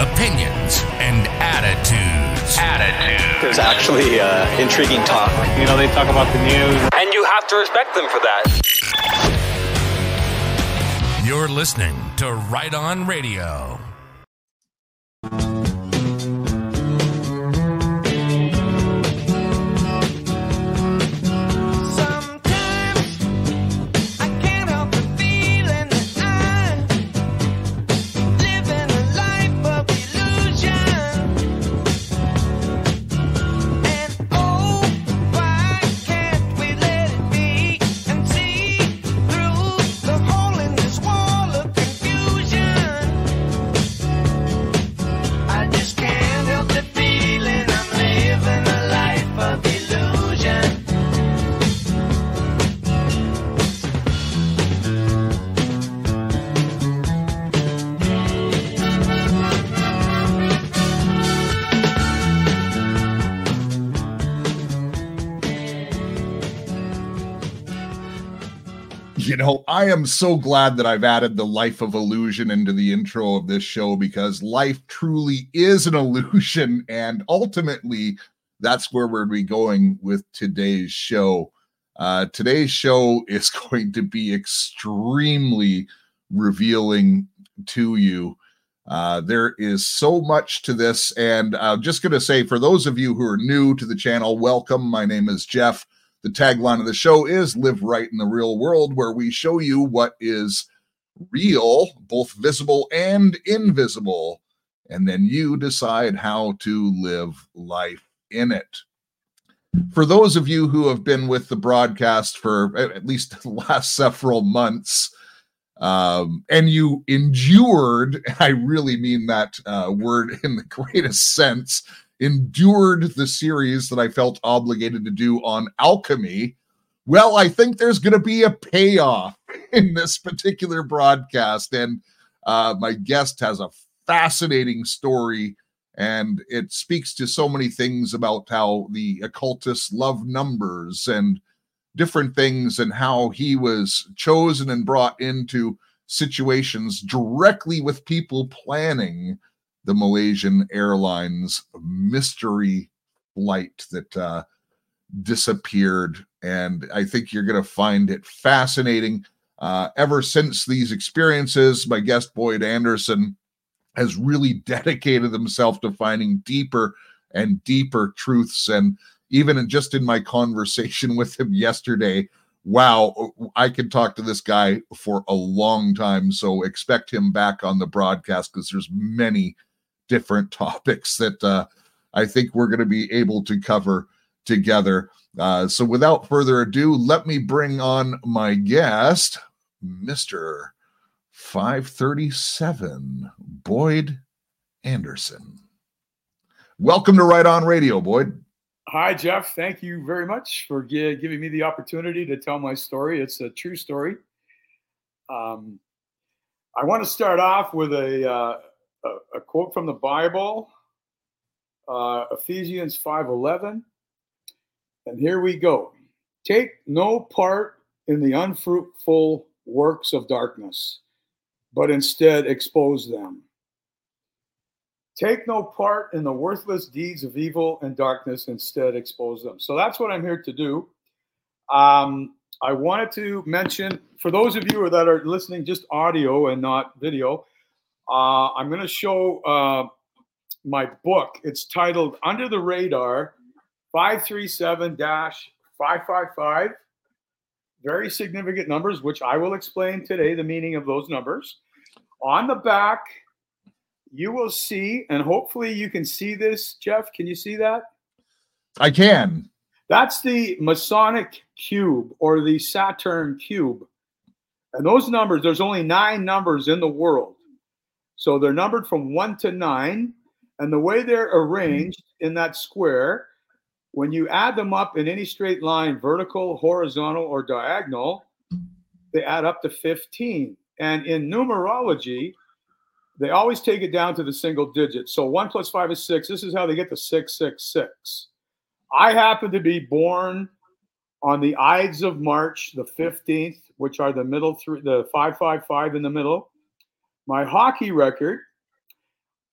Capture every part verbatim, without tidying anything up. opinions, and attitudes. Attitudes. There's actually uh, intriguing talk. You know, they talk about the news. And you have to respect them for that. You're listening to Right On Radio. You know, I am so glad that I've added the life of illusion into the intro of this show, because life truly is an illusion. And ultimately, that's where we'll be going with today's show. Uh, today's show is going to be extremely revealing to you. Uh, there is so much to this. And I'm just going to say, for those of you who are new to the channel, welcome. My name is Jeff. The tagline of the show is Live Right in the Real World, where we show you what is real, both visible and invisible, and then you decide how to live life in it. For those of you who have been with the broadcast for at least the last several months, um, and you endured, and I really mean that uh, word in the greatest sense, endured the series that I felt obligated to do on alchemy, well, I think there's going to be a payoff in this particular broadcast. And uh, my guest has a fascinating story, and it speaks to so many things about how the occultists love numbers and different things, and how he was chosen and brought into situations directly with people planning the Malaysian Airlines mystery flight that uh, disappeared. And I think you're going to find it fascinating. Uh, ever since these experiences, my guest Boyd Anderson has really dedicated himself to finding deeper and deeper truths. And even in, just in my conversation with him yesterday, wow, I could talk to this guy for a long time. So expect him back on the broadcast, because there's many different topics that uh, I think we're going to be able to cover together. Uh, so without further ado, let me bring on my guest, Mister five thirty-seven, Boyd Anderson. Welcome to Right On Radio, Boyd. Hi, Jeff. Thank you very much for gi- giving me the opportunity to tell my story. It's a true story. Um, I want to start off with a... Uh, a quote from the Bible, uh, Ephesians five eleven. And here we go. Take no part in the unfruitful works of darkness, but instead expose them. Take no part in the worthless deeds of evil and darkness, instead expose them. So that's what I'm here to do. Um, I wanted to mention, for those of you that are listening just audio and not video, Uh, I'm going to show uh, my book. It's titled Under the Radar, five thirty-seven dash five five five. Very significant numbers, which I will explain today, the meaning of those numbers. On the back, you will see, and hopefully you can see this, Jeff. Can you see that? I can. That's the Masonic cube, or the Saturn cube. And those numbers, there's only nine numbers in the world. So they're numbered from one to nine. And the way they're arranged in that square, when you add them up in any straight line, vertical, horizontal, or diagonal, they add up to fifteen. And in numerology, they always take it down to the single digit. So one plus five is six. This is how they get to six six six. I happen to be born on the Ides of March, the fifteenth, which are the middle three, the five five five in the middle. My hockey record,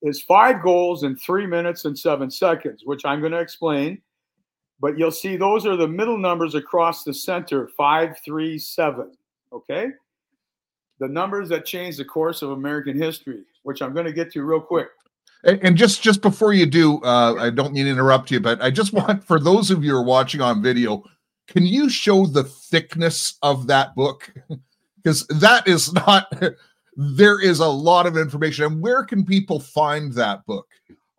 is five goals in three minutes and seven seconds, which I'm going to explain. But you'll see those are the middle numbers across the center, five, three, seven, okay? The numbers that changed the course of American history, which I'm going to get to real quick. And just, just before you do, uh, I don't mean to interrupt you, but I just want, for those of you who are watching on video, can you show the thickness of that book? Because that is not, there is a lot of information. And where can people find that book?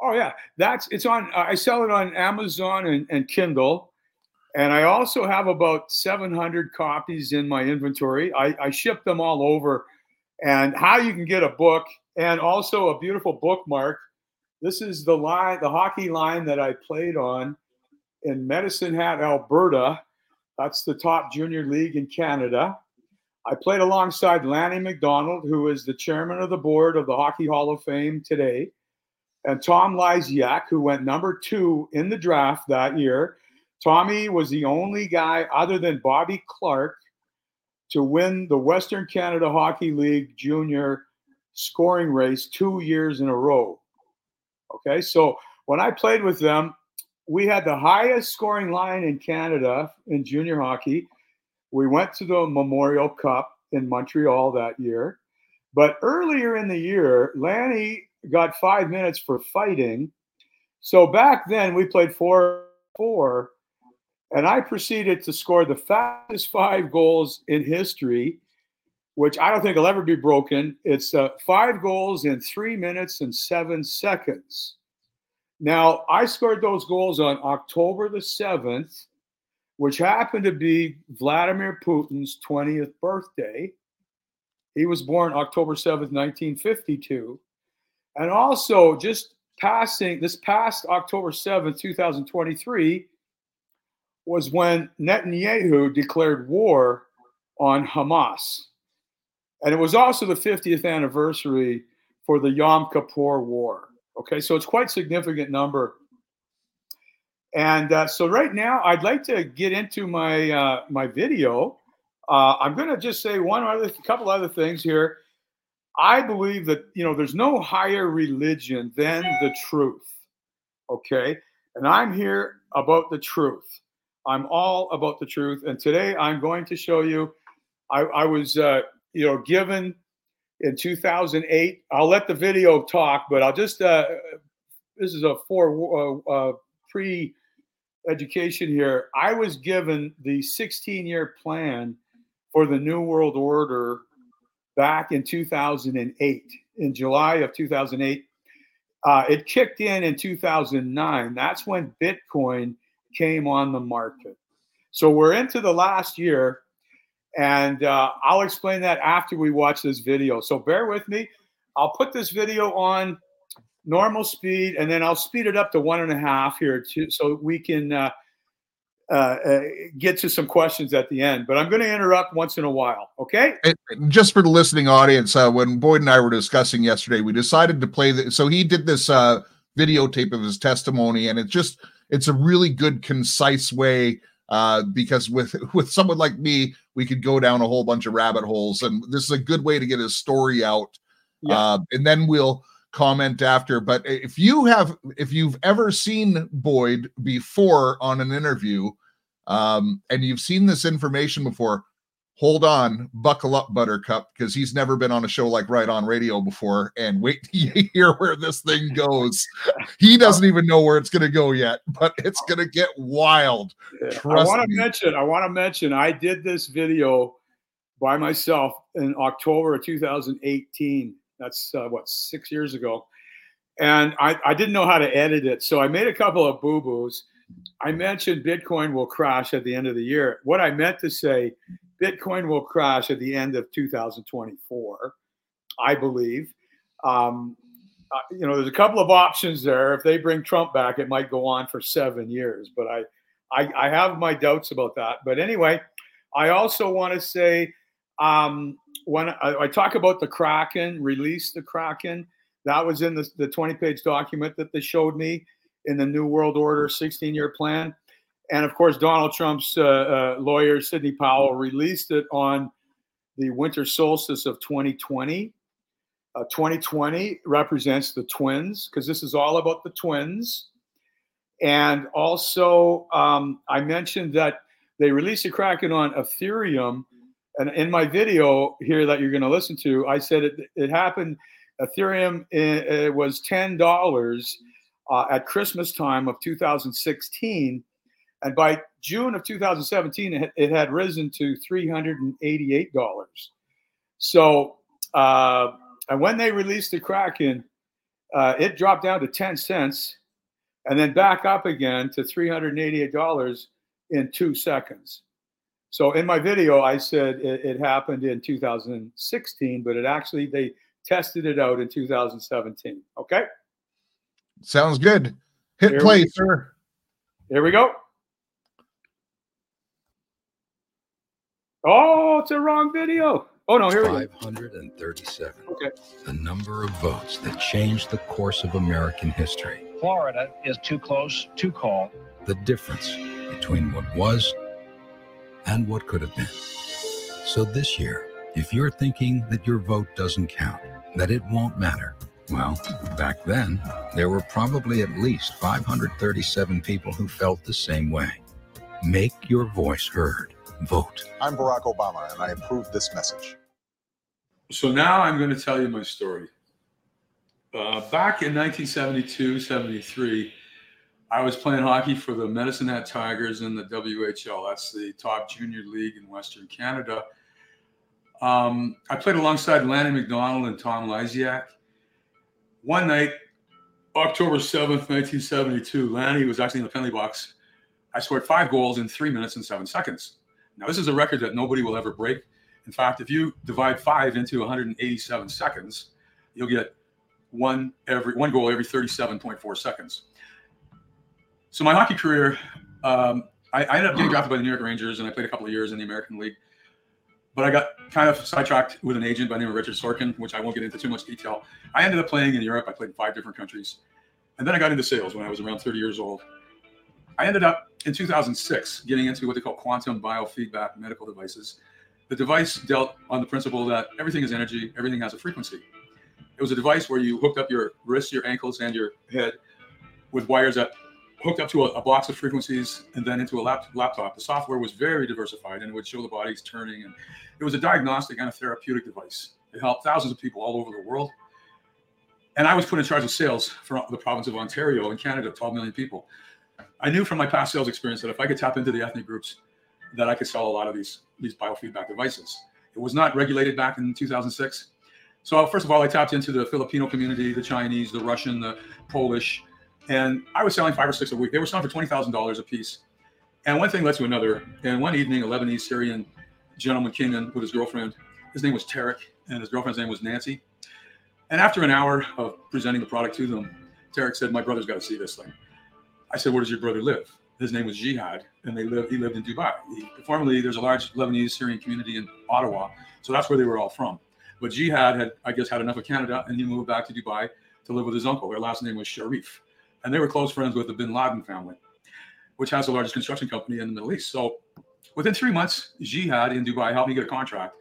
Oh, yeah. That's, it's on, I sell it on Amazon and, and Kindle. And I also have about seven hundred copies in my inventory. I, I ship them all over. And how you can get a book, and also a beautiful bookmark. This is the line, the hockey line that I played on in Medicine Hat, Alberta. That's the top junior league in Canada. I played alongside Lanny McDonald, who is the chairman of the board of the Hockey Hall of Fame today, and Tom Lysiak, who went number two in the draft that year. Tommy was the only guy other than Bobby Clark to win the Western Canada Hockey League junior scoring race two years in a row. Okay, so when I played with them, we had the highest scoring line in Canada in junior hockey. We went to the Memorial Cup in Montreal that year. But earlier in the year, Lanny got five minutes for fighting. So back then we played four four, and I proceeded to score the fastest five goals in history, which I don't think will ever be broken. It's uh, five goals in three minutes and seven seconds. Now, I scored those goals on October the seventh, which happened to be Vladimir Putin's twentieth birthday. He was born October seventh, nineteen fifty-two. And also just passing, this past October seventh, two thousand twenty-three, was when Netanyahu declared war on Hamas. And it was also the fiftieth anniversary for the Yom Kippur War. Okay, so it's quite a significant number. And uh, so right now, I'd like to get into my uh, my video. Uh, I'm going to just say one other, couple other things here. I believe that, you know, there's no higher religion than the truth. Okay, and I'm here about the truth. I'm all about the truth. And today, I'm going to show you. I, I was. Uh, You know, given in two thousand eight, I'll let the video talk, but I'll just, uh, this is a for uh, uh, pre-education here. I was given the sixteen-year plan for the New World Order back in two thousand eight, in July of two thousand eight. Uh, it kicked in in two thousand nine. That's when Bitcoin came on the market. So we're into the last year. And uh, I'll explain that after we watch this video. So bear with me. I'll put this video on normal speed, and then I'll speed it up to one and a half here too, so we can uh, uh, uh, get to some questions at the end. But I'm going to interrupt once in a while, okay? And just for the listening audience, uh, when Boyd and I were discussing yesterday, we decided to play the, so he did this uh, videotape of his testimony, and it's just, it's a really good, concise way. Uh, because with, with someone like me, we could go down a whole bunch of rabbit holes, and this is a good way to get his story out. Yeah. Uh, and then we'll comment after. But if you have, if you've ever seen Boyd before on an interview, um, and you've seen this information before, hold on, buckle up, Buttercup, because he's never been on a show like Right On Radio before. And wait till you hear where this thing goes. He doesn't even know where it's going to go yet, but it's going to get wild. Yeah. Trust I want to mention, I want to mention, I did this video by myself in October of two thousand eighteen. That's uh, what, six years ago. And I, I didn't know how to edit it. So I made a couple of boo-boos. I mentioned Bitcoin will crash at the end of the year. What I meant to say, Bitcoin will crash at the end of two thousand twenty-four, I believe. Um, uh, you know, there's a couple of options there. If they bring Trump back, it might go on for seven years. But I, I, I have my doubts about that. But anyway, I also want to say um, when I, I talk about the Kraken, release the Kraken, that was in the, the twenty-page document that they showed me in the New World Order sixteen-year plan. And, of course, Donald Trump's uh, uh, lawyer, Sidney Powell, released it on the winter solstice of twenty twenty. Uh, twenty twenty represents the twins, because this is all about the twins. And also, um, I mentioned that they released a Kraken on Ethereum. And in my video here that you're going to listen to, I said it, it happened. Ethereum, it, it was ten dollars uh, at Christmas time of two thousand sixteen. And by June of two thousand seventeen, it, it had risen to three hundred eighty-eight dollars. So uh, and when they released the Kraken, uh, it dropped down to ten cents and then back up again to three hundred eighty-eight dollars in two seconds. So in my video, I said it, it happened in two thousand sixteen, but it actually, they tested it out in two thousand seventeen. Okay. Sounds good. Hit Here play, sir. Here we go. Oh, it's a wrong video. Oh, no, here we go. five hundred thirty-seven. Okay. The number of votes that changed the course of American history. Florida is too close to call. The difference between what was and what could have been. So this year, if you're thinking that your vote doesn't count, that it won't matter, well, back then, there were probably at least five hundred thirty-seven people who felt the same way. Make your voice heard. Vote. I'm Barack Obama, and I approve this message. So now I'm going to tell you my story. Uh, back in nineteen seventy-two, seventy-three, I was playing hockey for the Medicine Hat Tigers in the W H L. That's the top junior league in Western Canada. Um, I played alongside Lanny McDonald and Tom Lysiak. One night, October seventh, nineteen seventy-two, Lanny was actually in the penalty box. I scored five goals in three minutes and seven seconds. Now, this is a record that nobody will ever break. In fact, if you divide five into one hundred eighty-seven seconds, you'll get one every one goal every thirty-seven point four seconds. So my hockey career, um, I, I ended up getting drafted by the New York Rangers, and I played a couple of years in the American League. But I got kind of sidetracked with an agent by the name of Richard Sorkin, which I won't get into too much detail. I ended up playing in Europe. I played in five different countries. And then I got into sales when I was around thirty years old. I ended up, in two thousand six, getting into what they call quantum biofeedback medical devices. The device dealt on the principle that everything is energy, everything has a frequency. It was a device where you hooked up your wrists, your ankles, and your head with wires that hooked up to a, a box of frequencies and then into a lap, laptop. The software was very diversified and it would show the body's turning. And it was a diagnostic and a therapeutic device. It helped thousands of people all over the world. And I was put in charge of sales for the province of Ontario in Canada, twelve million people. I knew from my past sales experience that if I could tap into the ethnic groups, that I could sell a lot of these, these biofeedback devices. It was not regulated back in two thousand six. So first of all, I tapped into the Filipino community, the Chinese, the Russian, the Polish, and I was selling five or six a week. They were selling for twenty thousand dollars a piece. And one thing led to another. And one evening, a Lebanese Syrian gentleman came in with his girlfriend. His name was Tarek, and his girlfriend's name was Nancy. And after an hour of presenting the product to them, Tarek said, "My brother's got to see this thing." I said, "Where does your brother live?" His name was Jihad, and they lived, he lived in Dubai. He, formerly, there's a large Lebanese Syrian community in Ottawa, so that's where they were all from. But Jihad had, I guess, had enough of Canada, and he moved back to Dubai to live with his uncle. Their last name was Sharif. And they were close friends with the Bin Laden family, which has the largest construction company in the Middle East. So within three months, Jihad in Dubai helped me get a contract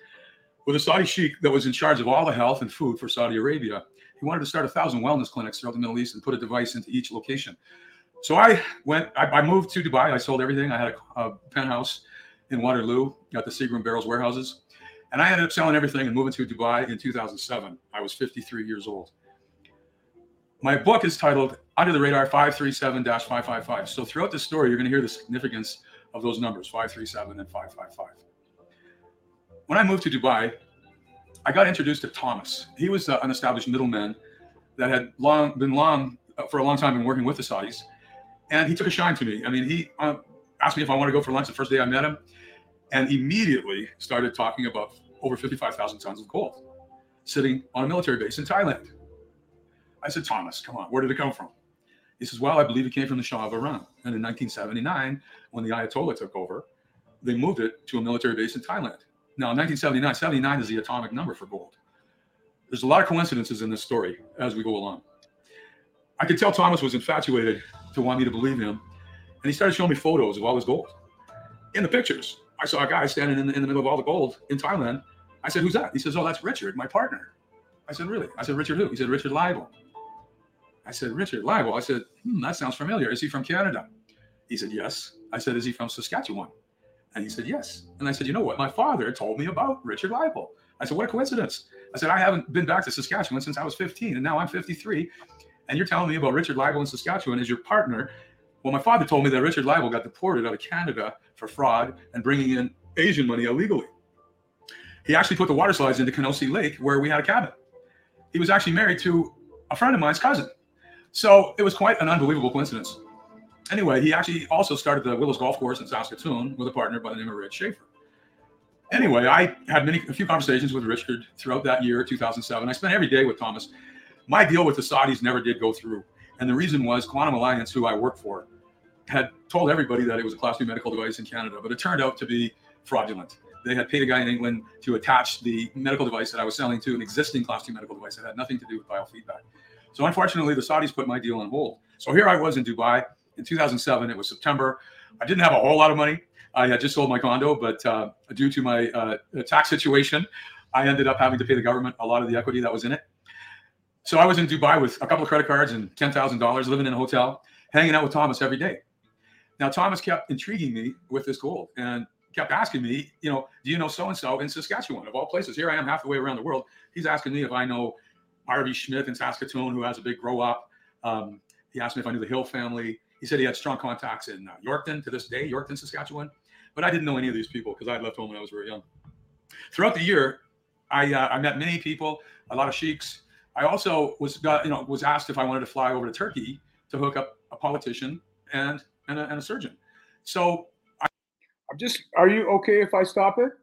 with a Saudi sheikh that was in charge of all the health and food for Saudi Arabia. He wanted to start a thousand wellness clinics throughout the Middle East and put a device into each location. So I went, I, I moved to Dubai. I sold everything. I had a, a penthouse in Waterloo at the Seagram Barrels warehouses. And I ended up selling everything and moving to Dubai in two thousand seven. I was fifty-three years old. My book is titled Under the Radar five thirty-seven dash five fifty-five. So throughout this story, you're going to hear the significance of those numbers, five thirty-seven and five fifty-five. When I moved to Dubai, I got introduced to Thomas. He was an established middleman that had long been long for a long time been working with the Saudis. And he took a shine to me. I mean, he uh, asked me if I want to go for lunch the first day I met him, and immediately started talking about over fifty-five thousand tons of gold sitting on a military base in Thailand. I said, "Thomas, come on, where did it come from?" He says, "Well, I believe it came from the Shah of Iran. And in nineteen seventy-nine, when the Ayatollah took over, they moved it to a military base in Thailand." Now, nineteen seventy-nine, seventy-nine is the atomic number for gold. There's a lot of coincidences in this story as we go along. I could tell Thomas was infatuated to want me to believe him. And he started showing me photos of all this gold. In the pictures, I saw a guy standing in the, in the middle of all the gold in Thailand. I said, "Who's that?" He says, "Oh, that's Richard, my partner." I said, really? I said, Richard who? He said, Richard Leibold. I said, Richard Leibold. I said, hmm, that sounds familiar. Is he from Canada? He said, yes. I said, is he from Saskatchewan? And he said, yes. And I said, you know what? My father told me about Richard Leibold. I said, what a coincidence. I said, I haven't been back to Saskatchewan since I was fifteen, and now I'm fifty-three. And you're telling me about Richard Leibold in Saskatchewan as your partner. Well, my father told me that Richard Leibold got deported out of Canada for fraud and bringing in Asian money illegally. He actually put the water slides into Kenosha Lake, where we had a cabin. He was actually married to a friend of mine's cousin. So it was quite an unbelievable coincidence. Anyway, he actually also started the Willows Golf Course in Saskatoon with a partner by the name of Red Schaefer. Anyway, I had many, a few conversations with Richard throughout that year, two thousand seven. I spent every day with Thomas. My deal with the Saudis never did go through. And the reason was Quantum Alliance, who I worked for, had told everybody that it was a class two medical device in Canada, but it turned out to be fraudulent. They had paid a guy in England to attach the medical device that I was selling to an existing class two medical device that had nothing to do with biofeedback. So unfortunately, the Saudis put my deal on hold. So here I was in Dubai in two thousand seven. It was September. I didn't have a whole lot of money. I had just sold my condo, but uh, due to my uh, tax situation, I ended up having to pay the government a lot of the equity that was in it. So I was in Dubai with a couple of credit cards and ten thousand dollars, living in a hotel, hanging out with Thomas every day. Now, Thomas kept intriguing me with this gold and kept asking me, you know, do you know so-and-so in Saskatchewan? Of all places, here I am half the way around the world. He's asking me if I know Harvey Schmidt in Saskatoon, who has a big grow-up. Um, he asked me if I knew the Hill family. He said he had strong contacts in uh, Yorkton to this day, Yorkton, Saskatchewan. But I didn't know any of these people because I had left home when I was very young. Throughout the year, I uh, I met many people, a lot of sheiks. I also was got, you know was asked if I wanted to fly over to Turkey to hook up a politician and and a, and a surgeon. So I, I'm just. Are you okay if I stop it,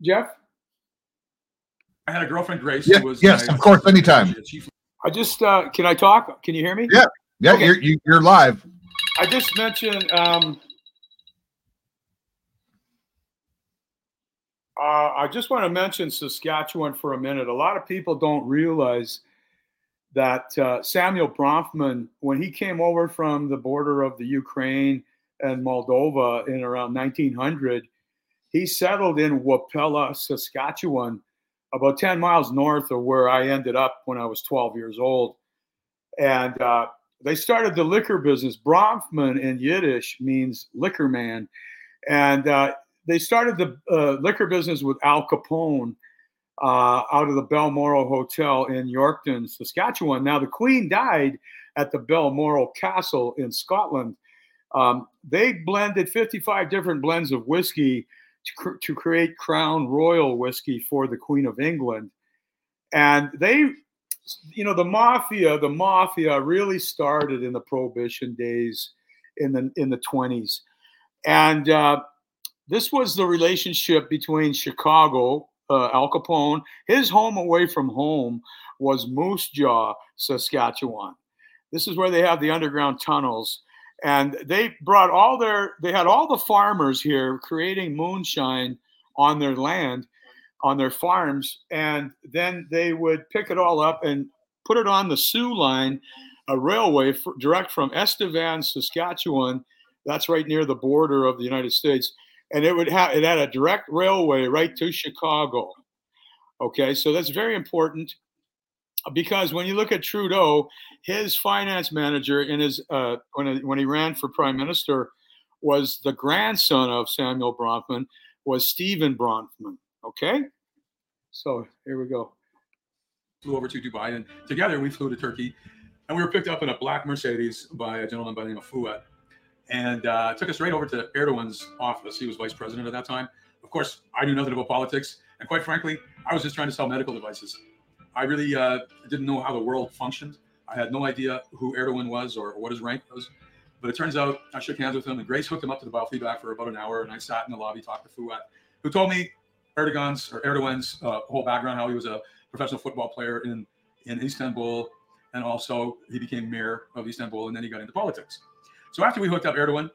Jeff? I had a girlfriend, Grace. Yes, who was yes, my, of course, anytime. I just uh, can I talk? Can you hear me? Yeah, yeah, okay. you're you, you're live. I just mentioned. Um, Uh, I just want to mention Saskatchewan for a minute. A lot of people don't realize that uh, Samuel Bronfman, when he came over from the border of the Ukraine and Moldova in around nineteen hundred, he settled in Wapella, Saskatchewan, about ten miles north of where I ended up when I was twelve years old. And uh, they started the liquor business. Bronfman in Yiddish means liquor man. And uh They started the uh, liquor business with Al Capone uh, out of the Balmoral Hotel in Yorkton, Saskatchewan. Now, the Queen died at the Balmoral Castle in Scotland. Um, they blended fifty-five different blends of whiskey to, cr- to create Crown Royal whiskey for the Queen of England. And they, you know, the mafia, the mafia really started in the Prohibition days in the in the twenties, and. Uh, This was the relationship between Chicago, uh, Al Capone. His home away from home was Moose Jaw, Saskatchewan. This is where they have the underground tunnels. And they brought all their, they had all the farmers here creating moonshine on their land, on their farms. And then they would pick it all up and put it on the Soo Line, a railway for, direct from Estevan, Saskatchewan. That's right near the border of the United States. And it would have it had a direct railway right to Chicago. Okay, so that's very important because when you look at Trudeau, his finance manager in his uh, when when he ran for prime minister was the grandson of Samuel Bronfman, was Stephen Bronfman. Okay, so here we go. Flew over to Dubai, and together we flew to Turkey, and we were picked up in a black Mercedes by a gentleman by the name of Fuat. And uh, took us right over to Erdogan's office. He was vice president at that time. Of course, I knew nothing about politics. And quite frankly, I was just trying to sell medical devices. I really uh, didn't know how the world functioned. I had no idea who Erdogan was or what his rank was. But it turns out I shook hands with him, and Grace hooked him up to the biofeedback for about an hour. And I sat in the lobby, talked to Fuat, who told me Erdogan's or Erdogan's uh, whole background, how he was a professional football player in, in Istanbul. And also he became mayor of Istanbul, and then he got into politics. So after we hooked up Erdogan,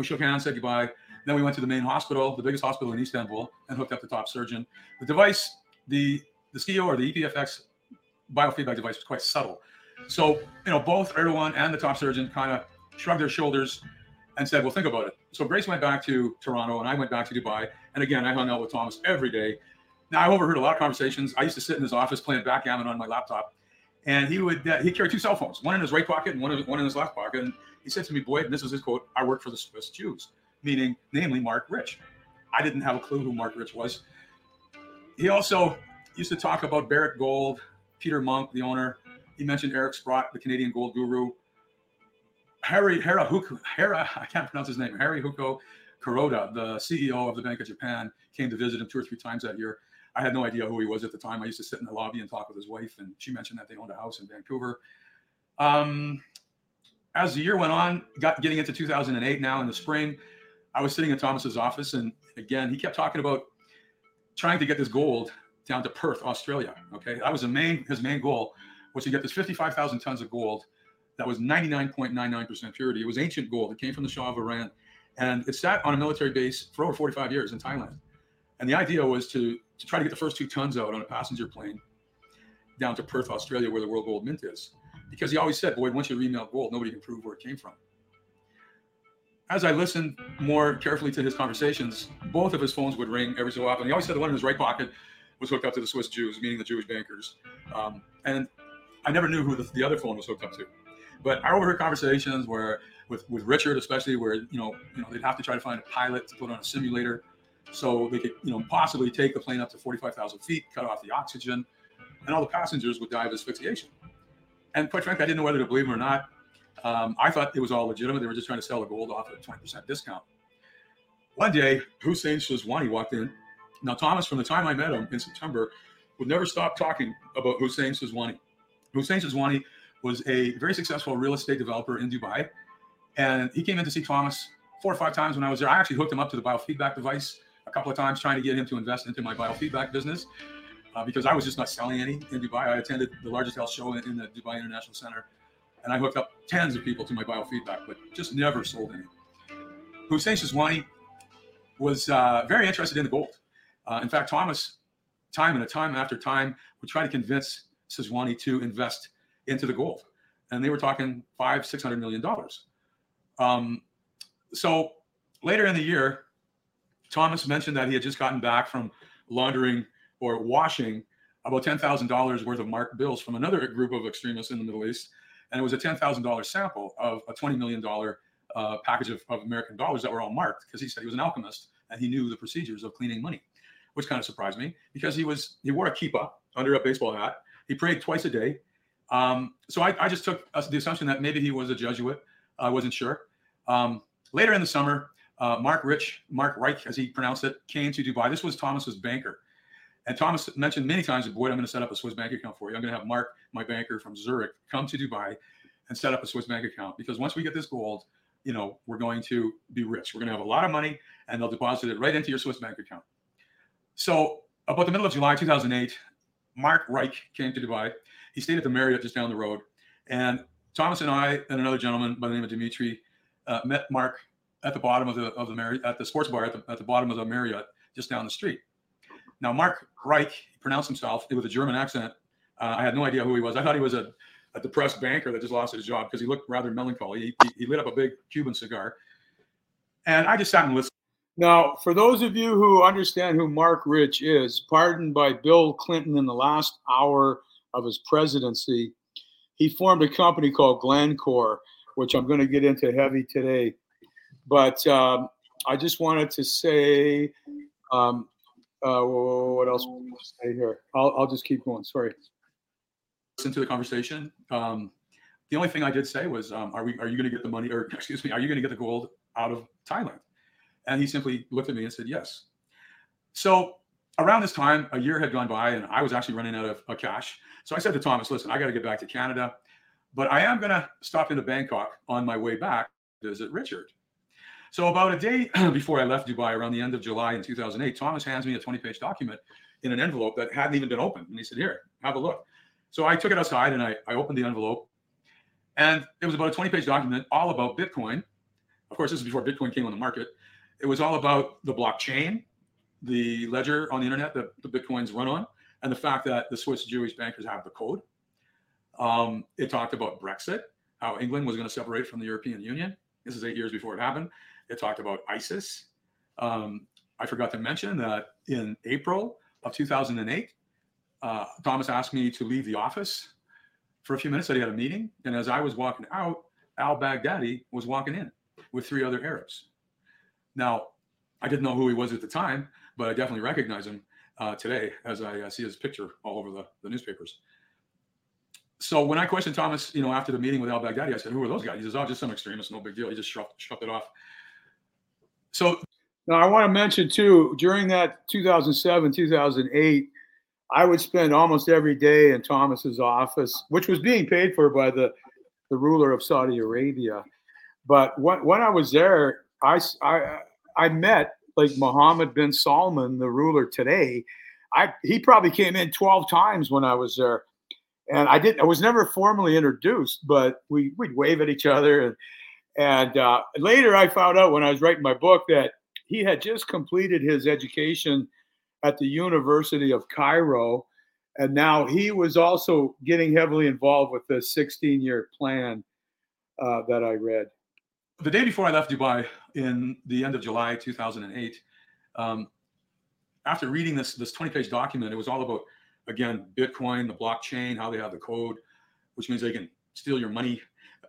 we shook hands, said goodbye. Then we went to the main hospital, the biggest hospital in Istanbul, and hooked up the top surgeon. The device, the, the S K I O or the E P F X biofeedback device was quite subtle. So, you know, both Erdogan and the top surgeon kind of shrugged their shoulders and said, well, think about it. So Grace went back to Toronto and I went back to Dubai. And again, I hung out with Thomas every day. Now, I overheard a lot of conversations. I used to sit in his office playing backgammon on my laptop, and he would uh, he carried two cell phones, one in his right pocket and one in, one in his left pocket. And he said to me, "Boyd," and this is his quote, "I work for the Swiss Jews," meaning, namely, Marc Rich. I didn't have a clue who Marc Rich was. He also used to talk about Barrick Gold, Peter Monk, the owner. He mentioned Eric Sprott, the Canadian gold guru. Harry Hara Huko, Hara, I can't pronounce his name. Harry Huko Kuroda, the C E O of the Bank of Japan, came to visit him two or three times that year. I had no idea who he was at the time. I used to sit in the lobby and talk with his wife, and she mentioned that they owned a house in Vancouver. Um, as the year went on, got getting into two thousand eight now in the spring, I was sitting in Thomas's office, and again, he kept talking about trying to get this gold down to Perth, Australia. Okay, that was the main his main goal, was to get this fifty-five thousand tons of gold that was ninety-nine point nine nine percent purity. It was ancient gold. It came from the Shah of Iran, and it sat on a military base for over forty-five years in Thailand. And the idea was to, to try to get the first two tons out on a passenger plane down to Perth, Australia, where the World Gold Mint is. Because he always said, "Boyd, once you remelt gold, nobody can prove where it came from." As I listened more carefully to his conversations, both of his phones would ring every so often. He always said the one in his right pocket was hooked up to the Swiss Jews, meaning the Jewish bankers. Um, and I never knew who the, the other phone was hooked up to. But I overheard conversations where, with, with Richard especially, where you know, you know, they'd have to try to find a pilot to put on a simulator, so they could, you know, possibly take the plane up to forty-five thousand feet, cut off the oxygen, and all the passengers would die of asphyxiation. And quite frankly, I didn't know whether to believe him or not. Um, I thought it was all legitimate. They were just trying to sell the gold off at a twenty percent discount. One day, Hussein Sajwani walked in. Now, Thomas, from the time I met him in September, would never stop talking about Hussein Sajwani. Hussein Sajwani was a very successful real estate developer in Dubai. And he came in to see Thomas four or five times when I was there. I actually hooked him up to the biofeedback device a couple of times, trying to get him to invest into my biofeedback business, uh, because I was just not selling any in Dubai. I attended the largest health show in, in the Dubai International Center, and I hooked up tens of people to my biofeedback, but just never sold any. Hussein Sajwani was uh, very interested in the gold. Uh, in fact, Thomas, time and time after time, would try to convince Sajwani to invest into the gold, and they were talking five, six hundred million dollars. Um, so later in the year, Thomas mentioned that he had just gotten back from laundering or washing about ten thousand dollars worth of marked bills from another group of extremists in the Middle East. And it was a ten thousand dollars sample of a twenty million dollars uh, package of, of American dollars that were all marked, because he said he was an alchemist and he knew the procedures of cleaning money, which kind of surprised me, because he was he wore a kippah under a baseball hat. He prayed twice a day. Um, so I, I just took the assumption that maybe he was a Jesuit. I wasn't sure. Um, later in the summer, Uh, Marc Rich, Marc Reich, as he pronounced it, came to Dubai. This was Thomas's banker. And Thomas mentioned many times, "Boyd, I'm going to set up a Swiss bank account for you. I'm going to have Marc, my banker from Zurich, come to Dubai and set up a Swiss bank account. Because once we get this gold, you know, we're going to be rich. We're going to have a lot of money, and they'll deposit it right into your Swiss bank account." So about the middle of July two thousand eight, Marc Reich came to Dubai. He stayed at the Marriott just down the road. And Thomas and I and another gentleman by the name of Dimitri uh, met Marc at the bottom of the of the Marriott, at the sports bar at the, at the bottom of the Marriott just down the street. Now, Marc Reich pronounced himself with a German accent. Uh, I had no idea who he was. I thought he was a, a depressed banker that just lost his job, because he looked rather melancholy. He, he he lit up a big Cuban cigar, and I just sat and listened. Now, for those of you who understand who Marc Rich is, pardoned by Bill Clinton in the last hour of his presidency, he formed a company called Glencore, which I'm going to get into heavy today. But um, I just wanted to say, um, uh, what else was I going to say here? I'll, I'll just keep going. Sorry. Listen to the conversation. Um, the only thing I did say was, um, "Are we? Are you going to get the money? Or excuse me, are you going to get the gold out of Thailand?" And he simply looked at me and said, "Yes." So around this time, a year had gone by, and I was actually running out of, of cash. So I said to Thomas, "Listen, I got to get back to Canada, but I am going to stop into Bangkok on my way back to visit Richard." So about a day before I left Dubai, around the end of July in two thousand eight, Thomas hands me a twenty-page document in an envelope that hadn't even been opened. And he said, "Here, have a look." So I took it outside, and I, I opened the envelope. And it was about a twenty-page document all about Bitcoin. Of course, this is before Bitcoin came on the market. It was all about the blockchain, the ledger on the internet that the Bitcoins run on, and the fact that the Swiss Jewish bankers have the code. Um, it talked about Brexit, how England was going to separate from the European Union. This is eight years before it happened. It talked about ISIS. Um, I forgot to mention that in April of two thousand eight, uh, Thomas asked me to leave the office for a few minutes. That he had a meeting. And as I was walking out, al-Baghdadi was walking in with three other Arabs. Now, I didn't know who he was at the time, but I definitely recognize him uh, today as I uh, see his picture all over the, the newspapers. So when I questioned Thomas, you know, after the meeting with al-Baghdadi, I said, who are those guys? He says, oh, just some extremists, no big deal. He just shoved, shoved it off. So now I want to mention, too, during that two thousand seven, two thousand eight, I would spend almost every day in Thomas's office, which was being paid for by the, the ruler of Saudi Arabia. But when, when I was there, I, I, I met like Mohammed bin Salman, the ruler today. I, he probably came in twelve times when I was there. And I didn't, I was never formally introduced, but we, we'd wave at each other. And, and uh, later I found out when I was writing my book that he had just completed his education at the University of Cairo. And now he was also getting heavily involved with the sixteen-year plan uh, that I read. The day before I left Dubai in the end of July two thousand eight, um, after reading this this twenty-page document, it was all about, again, Bitcoin, the blockchain, how they have the code, which means they can steal your money,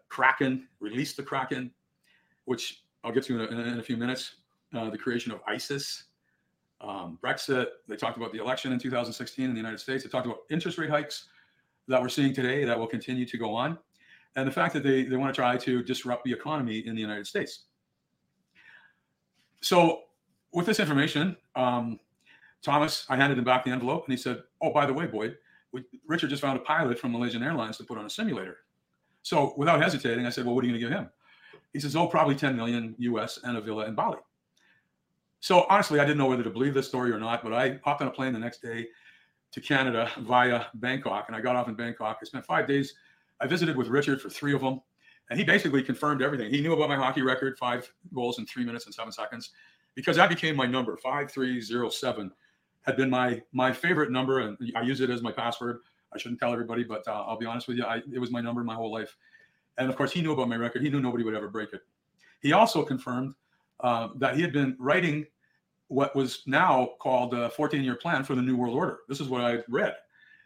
Kraken, release the Kraken, which I'll get to in a, in a few minutes, uh, the creation of ISIS, um, Brexit. They talked about the election in two thousand sixteen in the United States. They talked about interest rate hikes that we're seeing today that will continue to go on, and the fact that they, they want to try to disrupt the economy in the United States. So with this information, um, Thomas, I handed him back the envelope, and he said, oh, by the way, Boyd, we, Richard just found a pilot from Malaysian Airlines to put on a simulator. So without hesitating, I said, well, what are you going to give him? He says, oh, probably ten million U S and a villa in Bali. So honestly, I didn't know whether to believe this story or not, but I hopped on a plane the next day to Canada via Bangkok, and I got off in Bangkok. I spent five days. I visited with Richard for three of them, and he basically confirmed everything. He knew about my hockey record, five goals in three minutes and seven seconds, because that became my number, five three zero seven. Had been my my favorite number, and I use it as my password. I shouldn't tell everybody, but uh, I'll be honest with you, I, it was my number my whole life. And of course, he knew about my record. He knew nobody would ever break it. He also confirmed uh, that he had been writing what was now called a fourteen-year plan for the New World Order. This is what I read.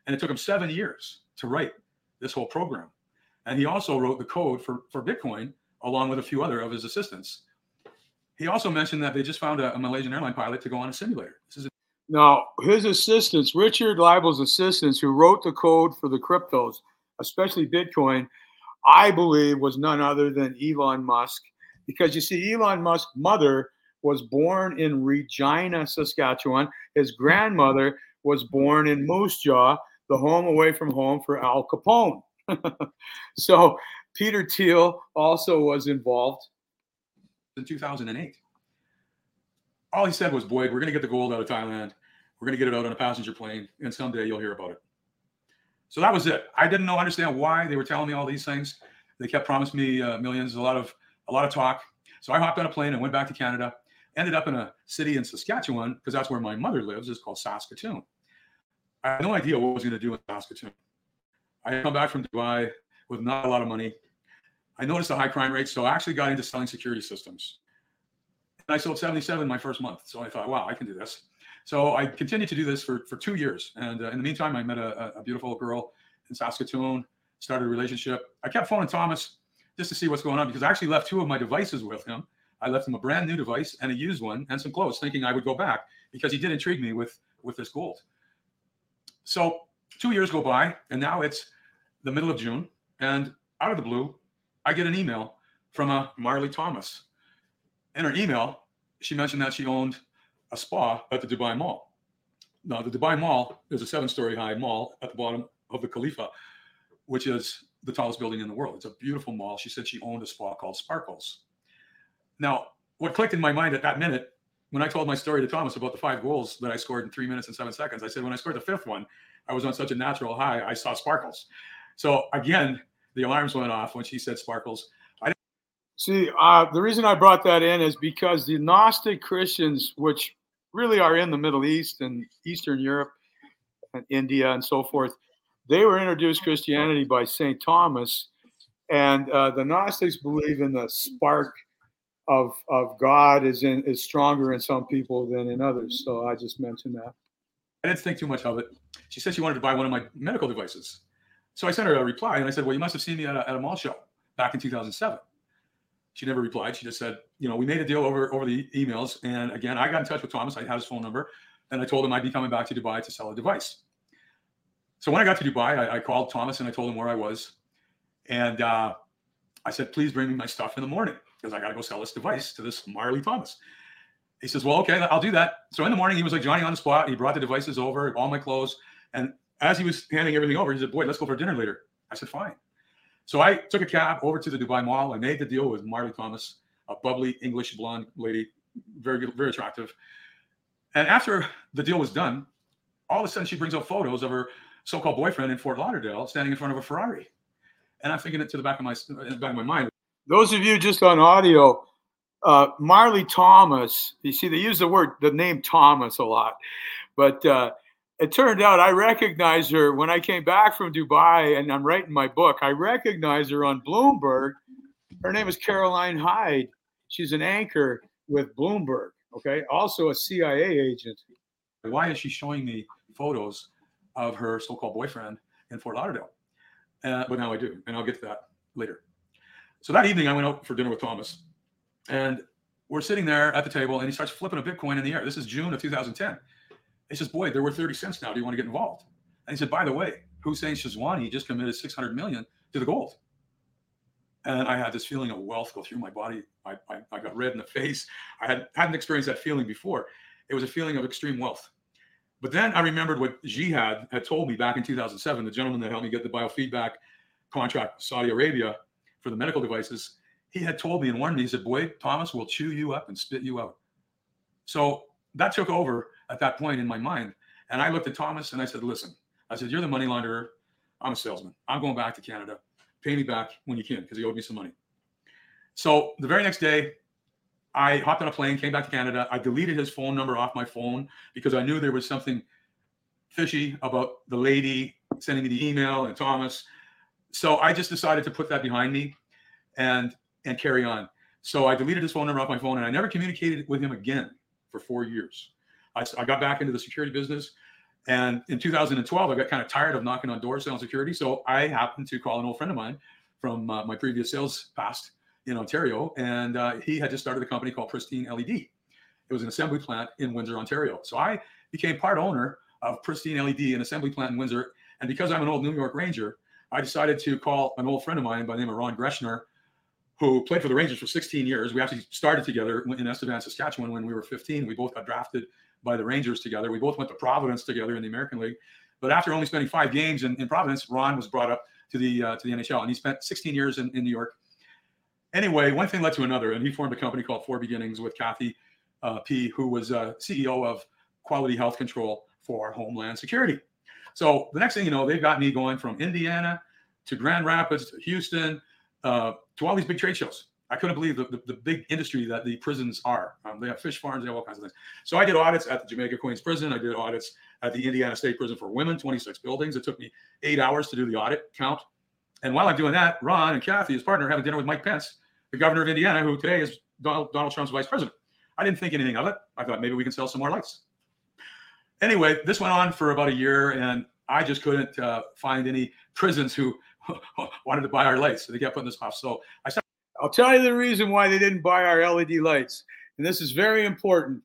And it took him seven years to write this whole program. And he also wrote the code for, for Bitcoin, along with a few other of his assistants. He also mentioned that they just found a, a Malaysian airline pilot to go on a simulator. This is a- Now, his assistants, Richard Leibold's assistants, who wrote the code for the cryptos, especially Bitcoin, I believe was none other than Elon Musk. Because you see, Elon Musk's mother was born in Regina, Saskatchewan. His grandmother was born in Moose Jaw, the home away from home for Al Capone. So Peter Thiel also was involved. In two thousand eight. All he said was, Boyd, we're going to get the gold out of Thailand. We're going to get it out on a passenger plane, and someday you'll hear about it. So that was it. I didn't know, understand why they were telling me all these things. They kept promising me uh, millions, a lot of a lot of talk. So I hopped on a plane and went back to Canada, ended up in a city in Saskatchewan, because that's where my mother lives. It's called Saskatoon. I had no idea what I was going to do in Saskatoon. I had come back from Dubai with not a lot of money. I noticed a high crime rate, so I actually got into selling security systems. I sold seventy-seven my first month. So I thought, wow, I can do this. So I continued to do this for, for two years. And uh, in the meantime, I met a, a beautiful girl in Saskatoon, started a relationship. I kept phoning Thomas just to see what's going on, because I actually left two of my devices with him. I left him a brand new device and a used one and some clothes, thinking I would go back because he did intrigue me with, with this gold. So two years go by, and now it's the middle of June. And out of the blue, I get an email from a Marley Thomas. In her email, she mentioned that she owned a spa at the Dubai Mall. Now, the Dubai Mall is a seven-story high mall at the bottom of the Khalifa, which is the tallest building in the world. It's a beautiful mall. She said she owned a spa called Sparkles. Now, what clicked in my mind at that minute, when I told my story to Thomas about the five goals that I scored in three minutes and seven seconds, I said, when I scored the fifth one, I was on such a natural high, I saw Sparkles. So again, the alarms went off when she said Sparkles. See, uh, the reason I brought that in is because the Gnostic Christians, which really are in the Middle East and Eastern Europe and India and so forth, they were introduced Christianity by Saint Thomas. And uh, the Gnostics believe in the spark of of God is in is stronger in some people than in others. So I just mentioned that. I didn't think too much of it. She said she wanted to buy one of my medical devices. So I sent her a reply and I said, well, you must have seen me at a, at a mall show back in two thousand seven. She never replied. She just said, you know, we made a deal over, over the emails. And again, I got in touch with Thomas. I had his phone number and I told him I'd be coming back to Dubai to sell a device. So when I got to Dubai, I, I called Thomas and I told him where I was. And uh, I said, please bring me my stuff in the morning because I got to go sell this device to this Marley Thomas. He says, well, okay, I'll do that. So in the morning, he was like Johnny on the spot. He brought the devices over, all my clothes. And as he was handing everything over, he said, Boyd, let's go for dinner later. I said, fine. So I took a cab over to the Dubai Mall. I made the deal with Marley Thomas, a bubbly English blonde lady, very good, very attractive. And after the deal was done, all of a sudden she brings up photos of her so-called boyfriend in Fort Lauderdale standing in front of a Ferrari. And I'm thinking it to the back of my back of my mind. Those of you just on audio, uh, Marley Thomas, you see, they use the word, the name Thomas a lot. But uh, it turned out I recognized her when I came back from Dubai, and I'm writing my book. I recognized her on Bloomberg. Her name is Caroline Hyde. She's an anchor with Bloomberg, okay? Also a C I A agent. Why is she showing me photos of her so-called boyfriend in Fort Lauderdale? Uh, but now I do, and I'll get to that later. So that evening, I went out for dinner with Thomas, and we're sitting there at the table, and he starts flipping a Bitcoin in the air. This is June of two thousand ten. He says, Boyd, they're worth thirty cents now. Do you want to get involved? And he said, by the way, Hussein Sajwani just committed six hundred million dollars to the gold. And I had this feeling of wealth go through my body. I, I, I got red in the face. I had, hadn't experienced that feeling before. It was a feeling of extreme wealth. But then I remembered what Jihad had told me back in two thousand seven, the gentleman that helped me get the biofeedback contract with Saudi Arabia for the medical devices. He had told me and warned me, he said, Boyd, Thomas will chew you up and spit you out. So that took over at that point in my mind. And I looked at Thomas and I said, listen, I said, you're the money launderer. I'm a salesman. I'm going back to Canada. Pay me back when you can, because he owed me some money. So the very next day, I hopped on a plane, came back to Canada. I deleted his phone number off my phone because I knew there was something fishy about the lady sending me the email and Thomas. So I just decided to put that behind me and and carry on. So I deleted his phone number off my phone, and I never communicated with him again for four years. I, I got back into the security business. And in two thousand twelve, I got kind of tired of knocking on doors selling security. So I happened to call an old friend of mine from uh, my previous sales past in Ontario, and uh, he had just started a company called Pristine L E D. It was an assembly plant in Windsor, Ontario. So I became part owner of Pristine L E D, an assembly plant in Windsor. And because I'm an old New York Ranger, I decided to call an old friend of mine by the name of Ron Greshner, who played for the Rangers for sixteen years. We actually started together in Estevan, Saskatchewan when we were fifteen. We both got drafted by the Rangers together. We both went to Providence together in the American League. But after only spending five games in, in Providence, Ron was brought up to the uh, to the N H L, and he spent sixteen years in, in New York. Anyway, one thing led to another, and he formed a company called Four Beginnings with Kathy uh, P., who was uh, C E O of Quality Health Control for Homeland Security. So the next thing you know, they've got me going from Indiana to Grand Rapids to Houston uh, to all these big trade shows. I couldn't believe the, the, the big industry that the prisons are. Um, they have fish farms, they have all kinds of things. So I did audits at the Jamaica Queens Prison. I did audits at the Indiana State Prison for Women, twenty-six buildings. It took me eight hours to do the audit count. And while I'm doing that, Ron and Kathy, his partner, are having dinner with Mike Pence, the governor of Indiana, who today is Donald, Donald Trump's vice president. I didn't think anything of it. I thought maybe we can sell some more lights. Anyway, this went on for about a year, and I just couldn't uh, find any prisons who wanted to buy our lights. So they kept putting this off. So I started- I'll tell you the reason why they didn't buy our L E D lights. And this is very important.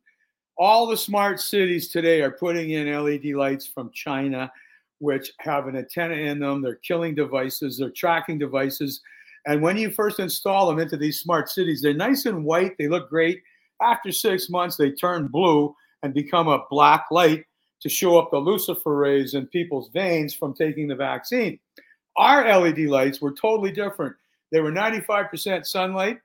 All the smart cities today are putting in L E D lights from China, which have an antenna in them. They're killing devices. They're tracking devices. And when you first install them into these smart cities, they're nice and white. They look great. After six months, they turn blue and become a black light to show up the Lucifer rays in people's veins from taking the vaccine. Our L E D lights were totally different. They were ninety-five percent sunlight,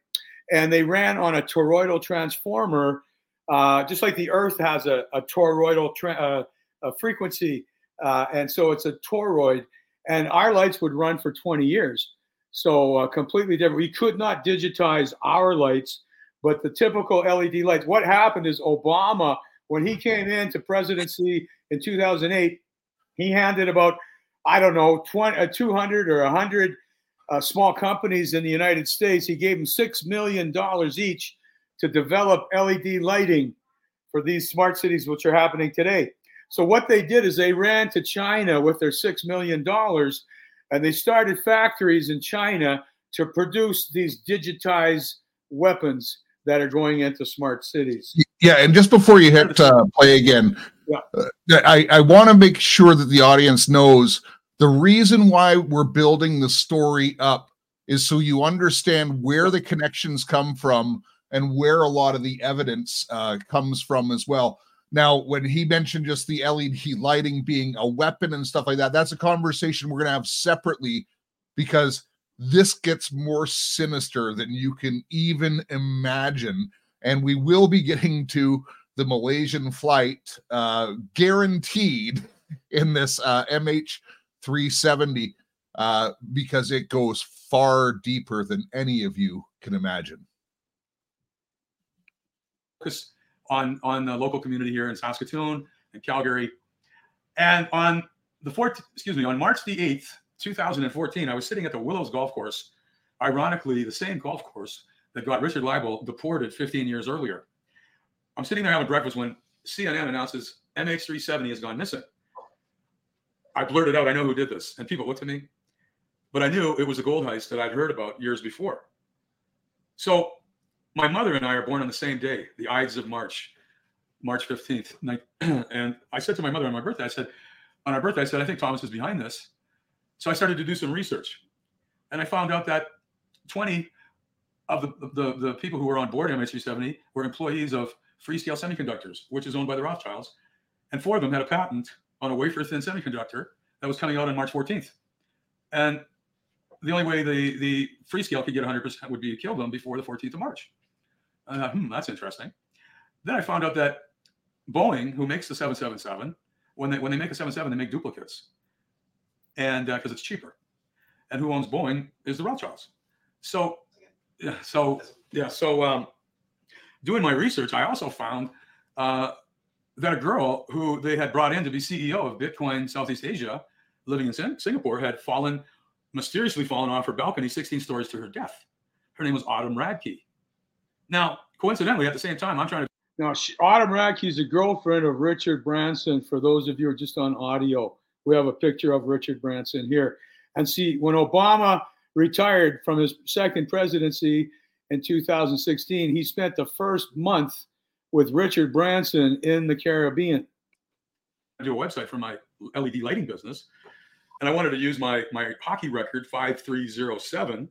and they ran on a toroidal transformer, uh, just like the Earth has a, a toroidal tra- uh, a frequency. Uh, and so it's a toroid, and our lights would run for twenty years. So uh, completely different. We could not digitize our lights, but the typical L E D lights. What happened is Obama, when he came into presidency in two thousand eight, he handed about, I don't know, twenty, uh, two hundred or one hundred uh, small companies in the United States. He gave them six million dollars each to develop L E D lighting for these smart cities, which are happening today. So what they did is they ran to China with their six million dollars, and they started factories in China to produce these digitized weapons that are going into smart cities. Yeah, and just before you hit uh, play again, yeah. uh, I, I want to make sure that the audience knows the reason why we're building the story up is so you understand where the connections come from and where a lot of the evidence uh, comes from as well. Now, when he mentioned just the L E D lighting being a weapon and stuff like that, that's a conversation we're going to have separately, because this gets more sinister than you can even imagine. And we will be getting to the Malaysian flight uh, guaranteed in this uh, M H three seventy uh, because it goes far deeper than any of you can imagine. Because on, on the local community here in Saskatoon and Calgary. And on the fourth, excuse me, on March the eighth, two thousand fourteen, I was sitting at the Willows Golf Course, ironically the same golf course that got Richard Leibold deported fifteen years earlier. I'm sitting there having breakfast when C N N announces M H three seventy has gone missing. I blurted out, I know who did this, and people looked at me, but I knew it was a gold heist that I'd heard about years before. So my mother and I are born on the same day, the Ides of March, March fifteenth. And I said to my mother on my birthday, I said, on our birthday, I said, I think Thomas is behind this. So I started to do some research, and I found out that twenty of the, the, the people who were on board M H three seventy were employees of Freescale Semiconductors, which is owned by the Rothschilds, and four of them had a patent on a wafer-thin semiconductor that was coming out on March fourteenth. And the only way the, the Freescale could get one hundred percent would be to kill them before the fourteenth of March. And I thought, hmm, that's interesting. Then I found out that Boeing, who makes the seven seventy-seven, when they when they make a seven seventy-seven, they make duplicates, and because uh, it's cheaper. And who owns Boeing is the Rothschilds. So, yeah, so yeah, so um, doing my research, I also found uh, that a girl who they had brought in to be C E O of Bitcoin Southeast Asia, living in Sin- Singapore, had fallen mysteriously fallen off her balcony sixteen stories to her death. Her name was Autumn Radke. Now, coincidentally, at the same time, I'm trying to. Now, she, Autumn Radke is a girlfriend of Richard Branson. For those of you who are just on audio, we have a picture of Richard Branson here. And see, when Obama retired from his second presidency in two thousand sixteen, he spent the first month with Richard Branson in the Caribbean. I do a website for my L E D lighting business, and I wanted to use my my hockey record five three zero seven,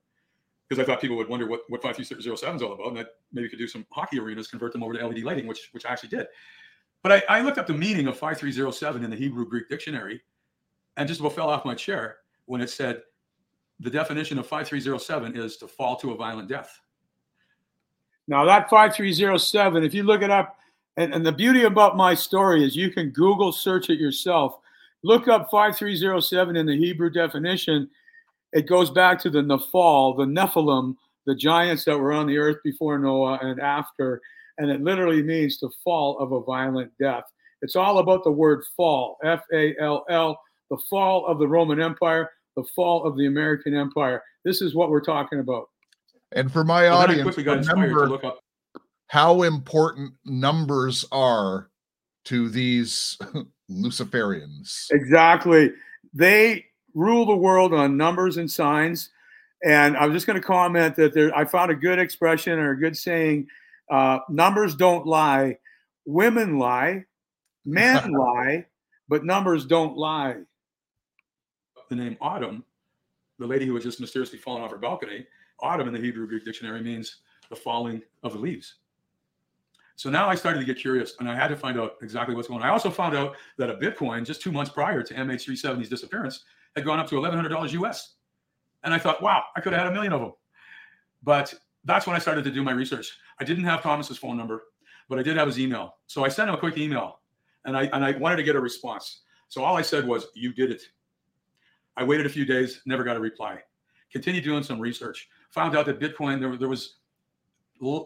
because I thought people would wonder what, what five three zero seven is all about, and I maybe could do some hockey arenas, convert them over to L E D lighting, which which I actually did. But I, I looked up the meaning of five three zero seven in the Hebrew Greek dictionary, and just about fell off my chair when it said the definition of five three zero seven is to fall to a violent death. Now that five three zero seven, if you look it up, and, and the beauty about my story is you can Google search it yourself. Look up five three zero seven in the Hebrew definition. It goes back to the Nephal, the Nephilim, the giants that were on the earth before Noah and after. And it literally means to fall of a violent death. It's all about the word fall, F A L L, the fall of the Roman Empire, the fall of the American Empire. This is what we're talking about. And for my well, audience, remember look up how important numbers are to these Luciferians. Exactly. They rule the world on numbers and signs. And I'm just going to comment that there, I found a good expression or a good saying, uh, numbers don't lie. Women lie, men lie, but numbers don't lie. The name Autumn, the lady who was just mysteriously fallen off her balcony, Autumn in the Hebrew Greek dictionary means the falling of the leaves. So now I started to get curious, and I had to find out exactly what's going on. I also found out that a Bitcoin just two months prior to M H three seventy's disappearance had gone up to eleven hundred dollars U S. And I thought, wow, I could have had a million of them. But that's when I started to do my research. I didn't have Thomas's phone number, but I did have his email. So I sent him a quick email, and I and I wanted to get a response. So all I said was, you did it. I waited a few days, never got a reply. Continued doing some research. Found out that Bitcoin, there, there was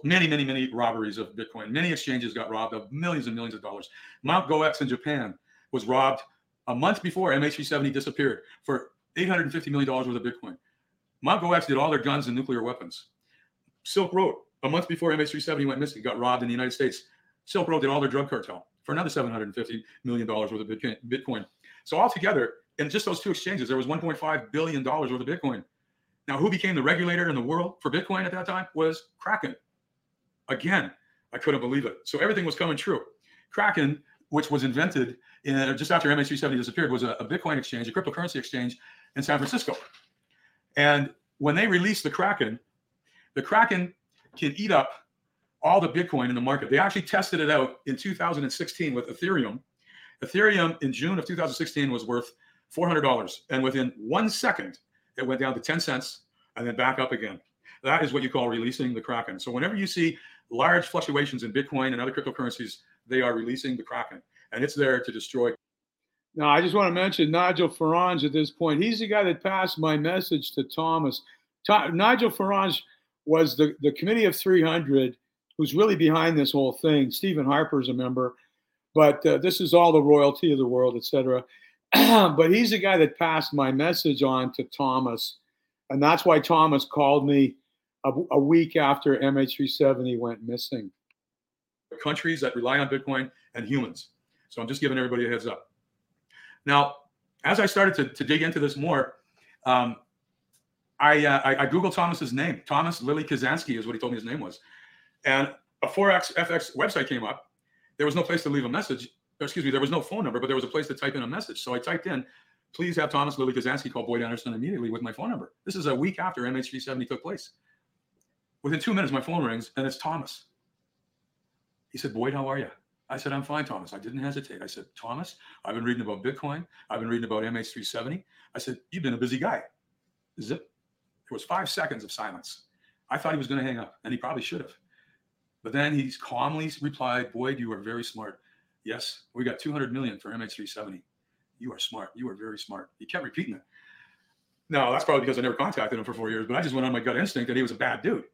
many, many, many robberies of Bitcoin. Many exchanges got robbed of millions and millions of dollars. Mount Gox in Japan was robbed a month before M H three seventy disappeared for eight hundred fifty million dollars worth of Bitcoin. Mount Gox did all their guns and nuclear weapons. Silk Road, a month before M H three seventy went missing, got robbed in the United States. Silk Road did all their drug cartel for another seven hundred fifty million dollars worth of Bitcoin. So altogether, in just those two exchanges, there was one point five billion dollars worth of Bitcoin. Now, who became the regulator in the world for Bitcoin at that time was Kraken. Again, I couldn't believe it. So everything was coming true. Kraken, which was invented in, just after M H three seventy disappeared, was a, a Bitcoin exchange, a cryptocurrency exchange in San Francisco. And when they released the Kraken, the Kraken can eat up all the Bitcoin in the market. They actually tested it out in two thousand sixteen with Ethereum. Ethereum in June of two thousand sixteen was worth four hundred dollars. And within one second, it went down to ten cents and then back up again. That is what you call releasing the Kraken. So whenever you see large fluctuations in Bitcoin and other cryptocurrencies, they are releasing the Kraken, and it's there to destroy. Now, I just want to mention Nigel Farage at this point. He's the guy that passed my message to Thomas. To- Nigel Farage was the, the committee of three hundred who's really behind this whole thing. Stephen Harper's a member, but uh, this is all the royalty of the world, et cetera. But he's the guy that passed my message on to Thomas, and that's why Thomas called me a, a week after M H three seventy went missing. Countries that rely on Bitcoin and humans. So I'm just giving everybody a heads up. Now, as I started to, to dig into this more, um, I, uh, I I Googled Thomas's name. Thomas Lily Kazansky is what he told me his name was. And a forex F X website came up. There was no place to leave a message. Or excuse me, there was no phone number, but there was a place to type in a message. So I typed in, please have Thomas Lily Kazansky call Boyd Anderson immediately with my phone number. This is a week after M H three seventy took place. Within two minutes, my phone rings, and it's Thomas. He said, Boyd, how are you? I said, I'm fine, Thomas. I didn't hesitate. I said, Thomas, I've been reading about Bitcoin. I've been reading about M H three seventy. I said, you've been a busy guy. Zip. There was five seconds of silence. I thought he was going to hang up, and he probably should have. But then he calmly replied, Boyd, you are very smart. Yes, we got two hundred million dollars for M H three seventy. You are smart. You are very smart. He kept repeating it. Now, that's probably because I never contacted him for four years, but I just went on my gut instinct that he was a bad dude.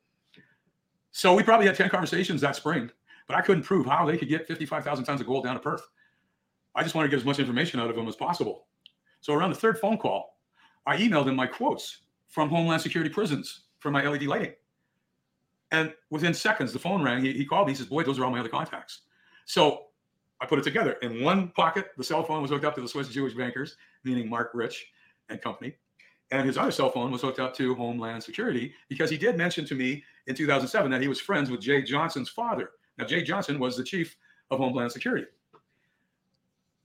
So we probably had ten conversations that spring. But I couldn't prove how they could get fifty-five thousand tons of gold down to Perth. I just wanted to get as much information out of them as possible. So around the third phone call, I emailed him my quotes from Homeland Security prisons for my L E D lighting. And within seconds, the phone rang. He, he called me. He says, Boyd, those are all my other contacts. So I put it together. In one pocket, the cell phone was hooked up to the Swiss Jewish bankers, meaning Marc Rich and company. And his other cell phone was hooked up to Homeland Security because he did mention to me in two thousand seven that he was friends with Jay Johnson's father. Now, Jay Johnson was the chief of Homeland Security.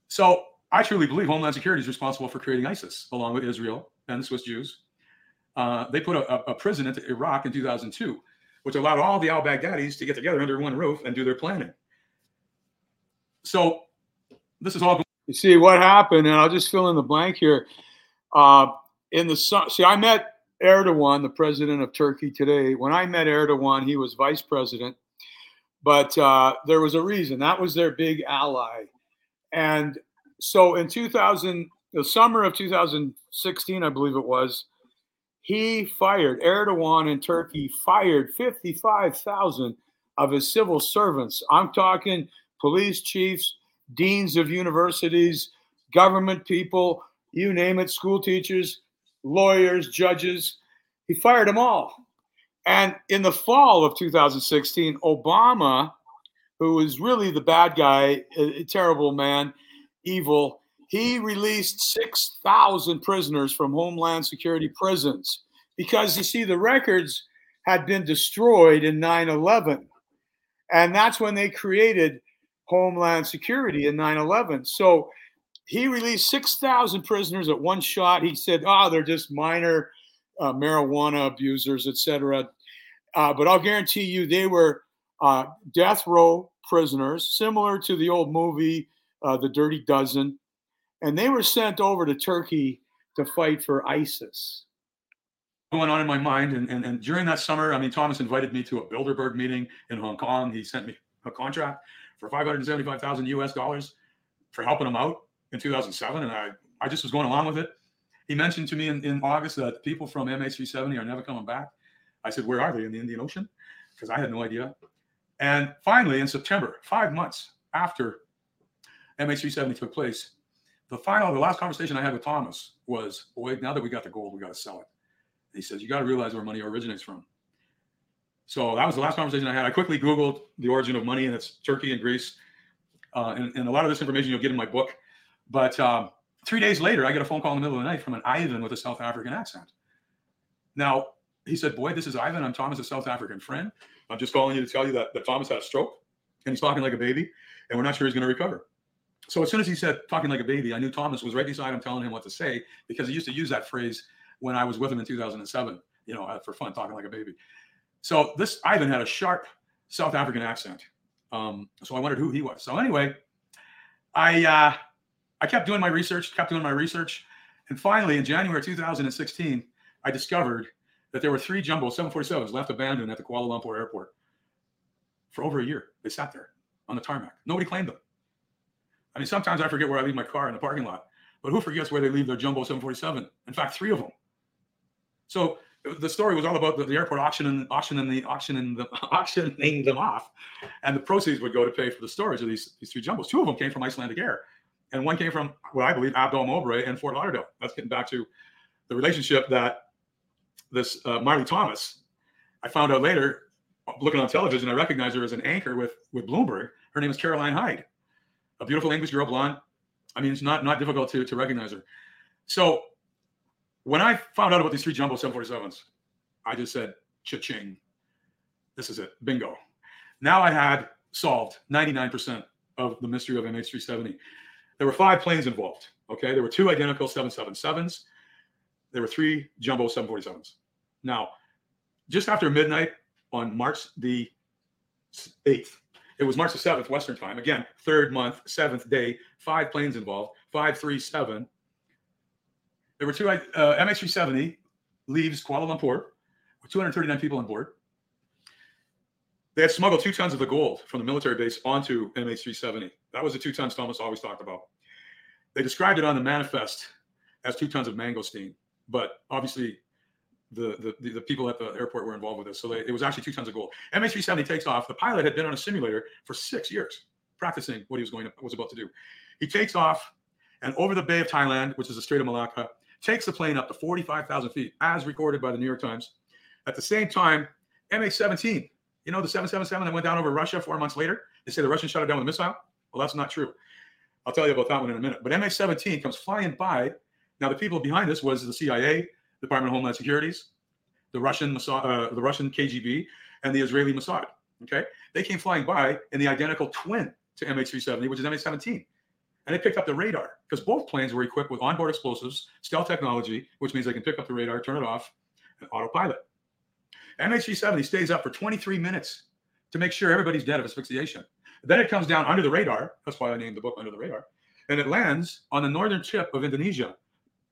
So I truly believe Homeland Security is responsible for creating ISIS, along with Israel and the Swiss Jews. Uh, they put a, a prison into Iraq in two thousand two, which allowed all the al-Baghdadis to get together under one roof and do their planning. So this is all. You see what happened, and I'll just fill in the blank here. Uh, in the see, I met Erdogan, the president of Turkey today. When I met Erdogan, he was vice president. But uh, there was a reason. That was their big ally. And so in two thousand, the summer of two thousand sixteen, I believe it was, he fired, Erdogan in Turkey fired fifty-five thousand of his civil servants. I'm talking police chiefs, deans of universities, government people, you name it, school teachers, lawyers, judges. He fired them all. And in the fall of two thousand sixteen, Obama, who is really the bad guy, a, a terrible man, evil, he released six thousand prisoners from Homeland Security prisons because, you see, the records had been destroyed in nine eleven. And that's when they created Homeland Security in nine eleven. So he released six thousand prisoners at one shot. He said, oh, they're just minor Uh, marijuana abusers, et cetera. Uh, but I'll guarantee you they were uh, death row prisoners, similar to the old movie, uh, The Dirty Dozen. And they were sent over to Turkey to fight for ISIS. Going on in my mind. And, and, and during that summer, I mean, Thomas invited me to a Bilderberg meeting in Hong Kong. He sent me a contract for five hundred seventy-five thousand U S dollars for helping him out in two thousand seven. And I, I just was going along with it. He mentioned to me in, in August that people from M H three seventy are never coming back. I said, where are they? In the Indian Ocean? Because I had no idea. And finally, in September, five months after M H three seventy took place, the final, the last conversation I had with Thomas was, boy, now that we got the gold, we got to sell it. And he says, you got to realize where money originates from. So that was the last conversation I had. I quickly Googled the origin of money, and it's Turkey and Greece. Uh, and, and a lot of this information you'll get in my book. But um, three days later, I get a phone call in the middle of the night from an Ivan with a South African accent. Now, he said, "Boyd, this is Ivan. I'm Thomas, a South African friend. I'm just calling you to tell you that, that Thomas had a stroke and he's talking like a baby and we're not sure he's going to recover." So as soon as he said talking like a baby, I knew Thomas was right beside him telling him what to say, because he used to use that phrase when I was with him in two thousand seven, you know, for fun, talking like a baby. So this Ivan had a sharp South African accent. Um, so I wondered who he was. So anyway, I uh, I kept doing my research, kept doing my research. And finally, in January two thousand sixteen, I discovered that there were three jumbo seven forty-sevens left abandoned at the Kuala Lumpur airport for over a year. They sat there on the tarmac. Nobody claimed them. I mean, sometimes I forget where I leave my car in the parking lot, but who forgets where they leave their jumbo seven forty-seven? In fact, three of them. So the story was all about the, the airport auctioning, auctioning, the, auctioning, the, auctioning them off, and the proceeds would go to pay for the storage of these, these three jumbos. Two of them came from Icelandic Air, and one came from what I believe Abdul Mowbray and Fort Lauderdale. That's getting back to the relationship that this uh, Marley Thomas, I found out later, looking on television, I recognized her as an anchor with, with Bloomberg. Her name is Caroline Hyde. A beautiful English girl, blonde. I mean, it's not, not difficult to, to recognize her. So when I found out about these three jumbo seven forty-sevens, I just said, cha-ching, this is it, bingo. Now I had solved ninety-nine percent of the mystery of M H three seventy. There were five planes involved, okay? There were two identical seven seventy-sevens. There were three jumbo seven forty-sevens. Now, just after midnight on March the eighth, it was March the seventh, Western time. Again, third month, seventh day, five planes involved, five three seven. There were two, uh, M H three seventy leaves Kuala Lumpur with two hundred thirty-nine people on board. They had smuggled two tons of the gold from the military base onto M H three seventy. That was the two tons Thomas always talked about. They described it on the manifest as two tons of mangosteen, but obviously The, the the people at the airport were involved with this. So they, it was actually two tons of gold. M H three seventy takes off. The pilot had been on a simulator for six years, practicing what he was going to, was about to do. He takes off and over the Bay of Thailand, which is the Strait of Malacca, takes the plane up to forty-five thousand feet, as recorded by the New York Times. At the same time, M H seventeen, you know, the seven seventy-seven that went down over Russia four months later, they say the Russians shot it down with a missile. Well, that's not true. I'll tell you about that one in a minute. But M H seventeen comes flying by. Now, the people behind this was the C I A, Department of Homeland Securities, the Russian Mossad, uh, the Russian K G B, and the Israeli Mossad. Okay, they came flying by in the identical twin to M H three seventy, which is M H seventeen, and they picked up the radar because both planes were equipped with onboard explosives, stealth technology, which means they can pick up the radar, turn it off, and autopilot. M H three seventy stays up for twenty-three minutes to make sure everybody's dead of asphyxiation. Then it comes down under the radar. That's why I named the book Under the Radar, and it lands on the northern tip of Indonesia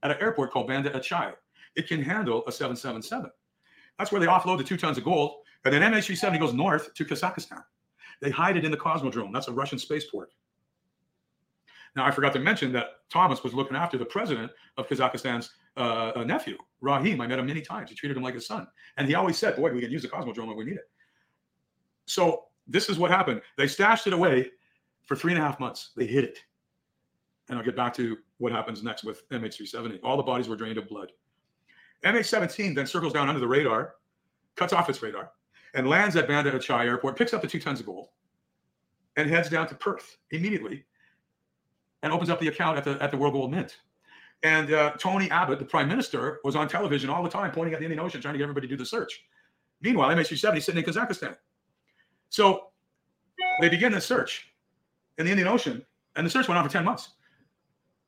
at an airport called Banda Aceh. It can handle a seven seventy-seven. That's where they offload the two tons of gold. And then M H three seventy goes north to Kazakhstan. They hide it in the Cosmodrome. That's a Russian spaceport. Now, I forgot to mention that Thomas was looking after the president of Kazakhstan's uh, nephew, Rahim. I met him many times. He treated him like his son. And he always said, "Boy, we can use the Cosmodrome when we need it." So this is what happened. They stashed it away for three and a half months. They hid it. And I'll get back to what happens next with M H three seventy. All the bodies were drained of blood. M H seventeen then circles down under the radar, cuts off its radar, and lands at Banda Aceh Airport, picks up the two tons of gold, and heads down to Perth immediately and opens up the account at the at the World Gold Mint. And uh, Tony Abbott, the prime minister, was on television all the time pointing at the Indian Ocean, trying to get everybody to do the search. Meanwhile, M H three seventy is sitting in Kazakhstan. So they begin the search in the Indian Ocean, and the search went on for ten months.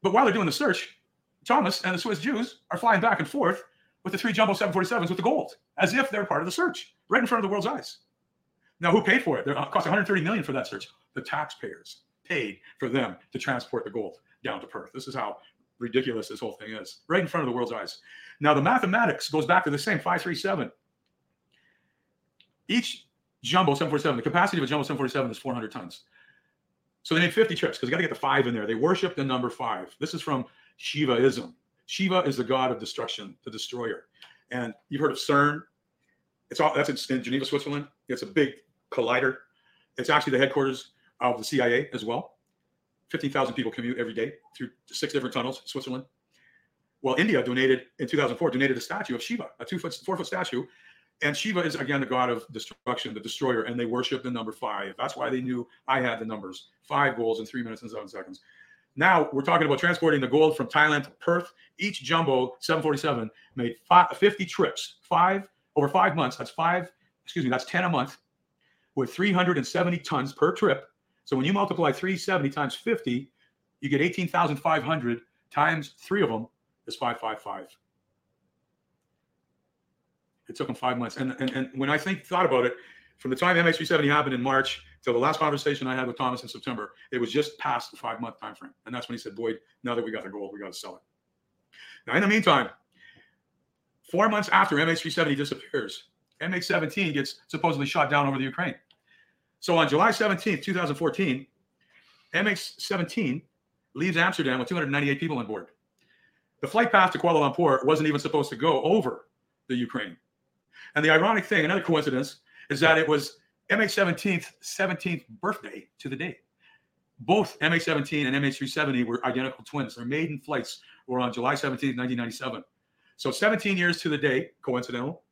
But while they're doing the search, Thomas and the Swiss Jews are flying back and forth with the three jumbo seven forty-sevens with the gold, as if they're part of the search, right in front of the world's eyes. Now, who paid for it? It cost one hundred thirty million dollars for that search. The taxpayers paid for them to transport the gold down to Perth. This is how ridiculous this whole thing is, right in front of the world's eyes. Now, the mathematics goes back to the same five three seven. Each jumbo seven forty-seven, the capacity of a jumbo seven forty-seven is four hundred tons. So they made fifty trips because you got to get the five in there. They worship the number five. This is from Shivaism. Shiva is the god of destruction, the destroyer. And you've heard of CERN. It's all, that's in, in Geneva, Switzerland. It's a big collider. It's actually the headquarters of the C I A as well. fifteen thousand people commute every day through six different tunnels in Switzerland. Well, India donated, in two thousand four, donated a statue of Shiva, a two foot, four foot statue And Shiva is, again, the god of destruction, the destroyer, and they worship the number five. That's why they knew I had the numbers. Five goals in three minutes and seven seconds. Now we're talking about transporting the gold from Thailand to Perth. Each jumbo seven forty-seven made fifty trips, five over five months. That's five, excuse me, that's ten a month with three hundred seventy tons per trip. So when you multiply three seventy times fifty, you get eighteen thousand five hundred times three of them is five five five. It took them five months. And, and, and when I think thought about it, from the time M H three seventy happened in March till the last conversation I had with Thomas in September, it was just past the five-month time frame. And that's when he said, Boyd, now that we got the gold, we got to sell it. Now, in the meantime, four months after M H three seventy disappears, M H seventeen gets supposedly shot down over the Ukraine. So on July seventeenth, twenty fourteen, M H seventeen leaves Amsterdam with two hundred ninety-eight people on board. The flight path to Kuala Lumpur wasn't even supposed to go over the Ukraine. And the ironic thing, another coincidence, is that it was M H seventeenth's seventeenth birthday to the day. Both M H seventeen and M H three seventy were identical twins. Their maiden flights were on July seventeenth, nineteen ninety-seven. So seventeen years to the day, coincidental.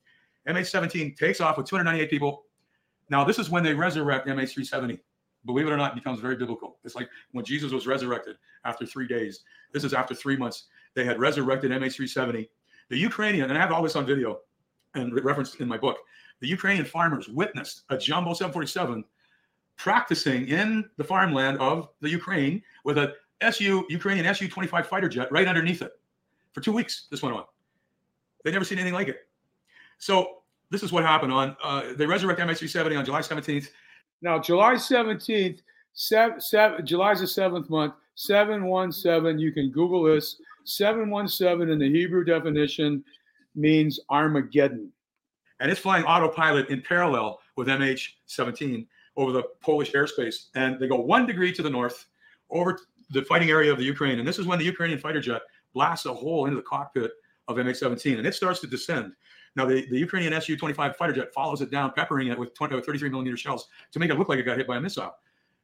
M H seventeen takes off with two hundred ninety-eight people. Now, this is when they resurrect M H three seventy. Believe it or not, it becomes very biblical. It's like when Jesus was resurrected after three days. This is after three months. They had resurrected M H three seventy. The Ukrainian, and I have all this on video and referenced in my book, the Ukrainian farmers witnessed a jumbo seven forty-seven practicing in the farmland of the Ukraine with a S U Ukrainian S U twenty-five fighter jet right underneath it. For two weeks, this went on. They'd never seen anything like it. So this is what happened on, uh, they resurrect M H three seventy on July seventeenth. Now, July seventeenth, seven, seven, July's the seventh month, seven one seven, you can Google this. seven one seven in the Hebrew definition means Armageddon. And it's flying autopilot in parallel with M H seventeen over the Polish airspace. And they go one degree to the north over the fighting area of the Ukraine. And this is when the Ukrainian fighter jet blasts a hole into the cockpit of M H seventeen. And it starts to descend. Now, the, the Ukrainian S U twenty-five fighter jet follows it down, peppering it with twenty, thirty-three millimeter shells to make it look like it got hit by a missile.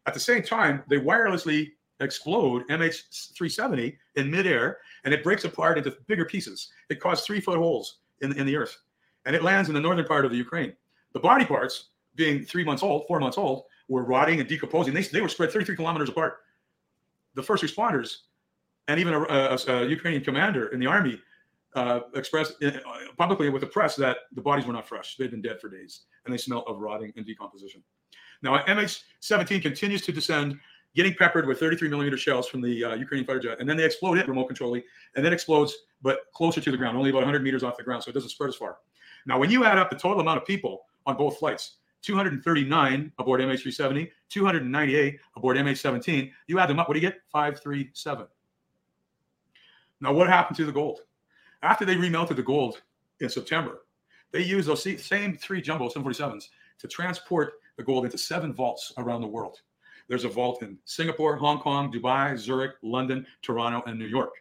At the same time, they wirelessly explode M H three seventy in midair, and it breaks apart into bigger pieces. It caused three-foot holes in, in the earth. And it lands in the northern part of the Ukraine. The body parts, being three months old, four months old, were rotting and decomposing. They, they were spread thirty-three kilometers apart. The first responders and even a, a, a Ukrainian commander in the army uh, expressed uh, publicly with the press that the bodies were not fresh. They'd been dead for days, and they smelled of rotting and decomposition. Now, M H seventeen continues to descend, getting peppered with thirty-three millimeter shells from the uh, Ukrainian fighter jet, and then they explode it remote controlly, and then explodes, but closer to the ground, only about one hundred meters off the ground, so it doesn't spread as far. Now, when you add up the total amount of people on both flights, two hundred thirty-nine aboard M H three seventy, two hundred ninety-eight aboard M H seventeen, you add them up, what do you get? five three seven. Now, what happened to the gold? After they remelted the gold in September, they used those same three jumbo seven forty-sevens to transport the gold into seven vaults around the world. There's a vault in Singapore, Hong Kong, Dubai, Zurich, London, Toronto, and New York.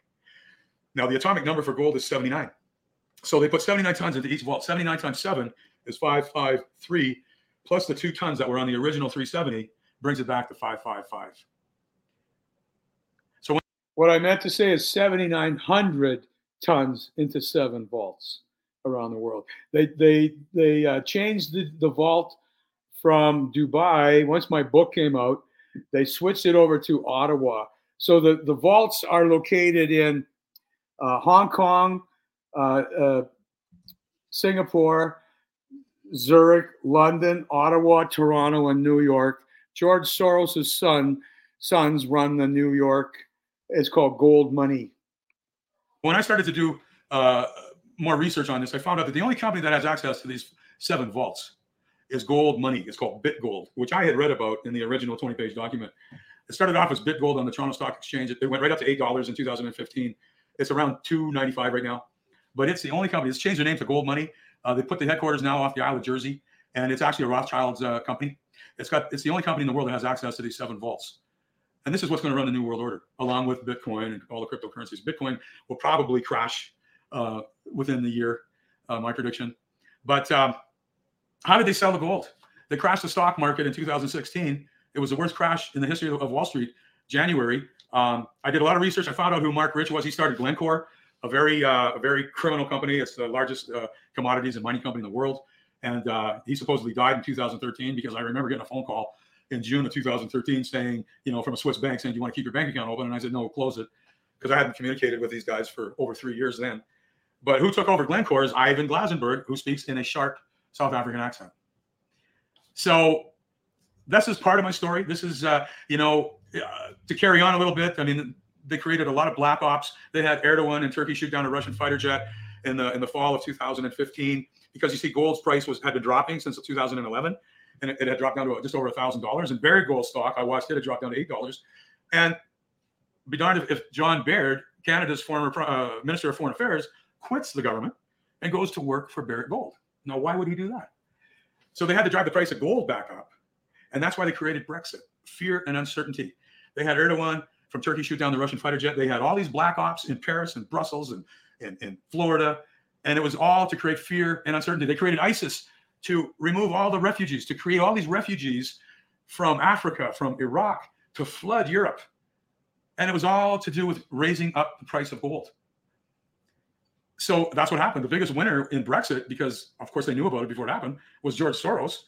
Now, the atomic number for gold is seventy-nine. So they put seventy-nine tons into each vault. seventy-nine times seven is five five three, plus the two tons that were on the original three seventy brings it back to five five five. So when- what I meant to say is seventy-nine hundred tons into seven vaults around the world. They they they uh, changed the, the vault from Dubai. Once my book came out, they switched it over to Ottawa. So the, the vaults are located in uh, Hong Kong, Uh, uh, Singapore, Zurich, London, Ottawa, Toronto, and New York. George Soros' son, sons run the New York. It's called Gold Money. When I started to do uh, more research on this, I found out that the only company that has access to these seven vaults is Gold Money. It's called BitGold, which I had read about in the original twenty-page document. It started off as BitGold on the Toronto Stock Exchange. It went right up to eight dollars in two thousand fifteen. It's around two dollars and ninety-five cents right now. But it's the only company. It's changed their name to Gold Money. Uh, they put the headquarters now off the Isle of Jersey, and it's actually a Rothschilds uh, company. It's got it's the only company in the world that has access to these seven vaults. And this is what's going to run the new world order, along with Bitcoin and all the cryptocurrencies. Bitcoin will probably crash uh, within the year, uh, my prediction. But um, how did they sell the gold? They crashed the stock market in two thousand sixteen. It was the worst crash in the history of Wall Street, January. Um, I did a lot of research. I found out who Marc Rich was. He started Glencore. A very, uh, a very criminal company. It's the largest uh, commodities and mining company in the world. And uh, he supposedly died in two thousand thirteen, because I remember getting a phone call in June of two thousand thirteen saying, you know, from a Swiss bank saying, do you want to keep your bank account open? And I said, no, close it, because I hadn't communicated with these guys for over three years then. But who took over Glencore is Ivan Glasenberg, who speaks in a sharp South African accent. So this is part of my story. This is, uh, you know, uh, to carry on a little bit. I mean, they created a lot of black ops. They had Erdogan in Turkey shoot down a Russian fighter jet in the in the fall of two thousand fifteen, because you see gold's price was had been dropping since two thousand eleven, and it, it had dropped down to just over one thousand dollars. And Barrick Gold stock, I watched it, it dropped down to eight dollars. And be darned if, if John Baird, Canada's former uh, Minister of Foreign Affairs, quits the government and goes to work for Barrick Gold. Now, why would he do that? So they had to drive the price of gold back up. And that's why they created Brexit, fear and uncertainty. They had Erdogan from Turkey shoot down the Russian fighter jet. They had all these black ops in Paris and Brussels and in Florida. And it was all to create fear and uncertainty. They created ISIS to remove all the refugees, to create all these refugees from Africa, from Iraq, to flood Europe. And it was all to do with raising up the price of gold. So that's what happened. The biggest winner in Brexit, because of course they knew about it before it happened, was George Soros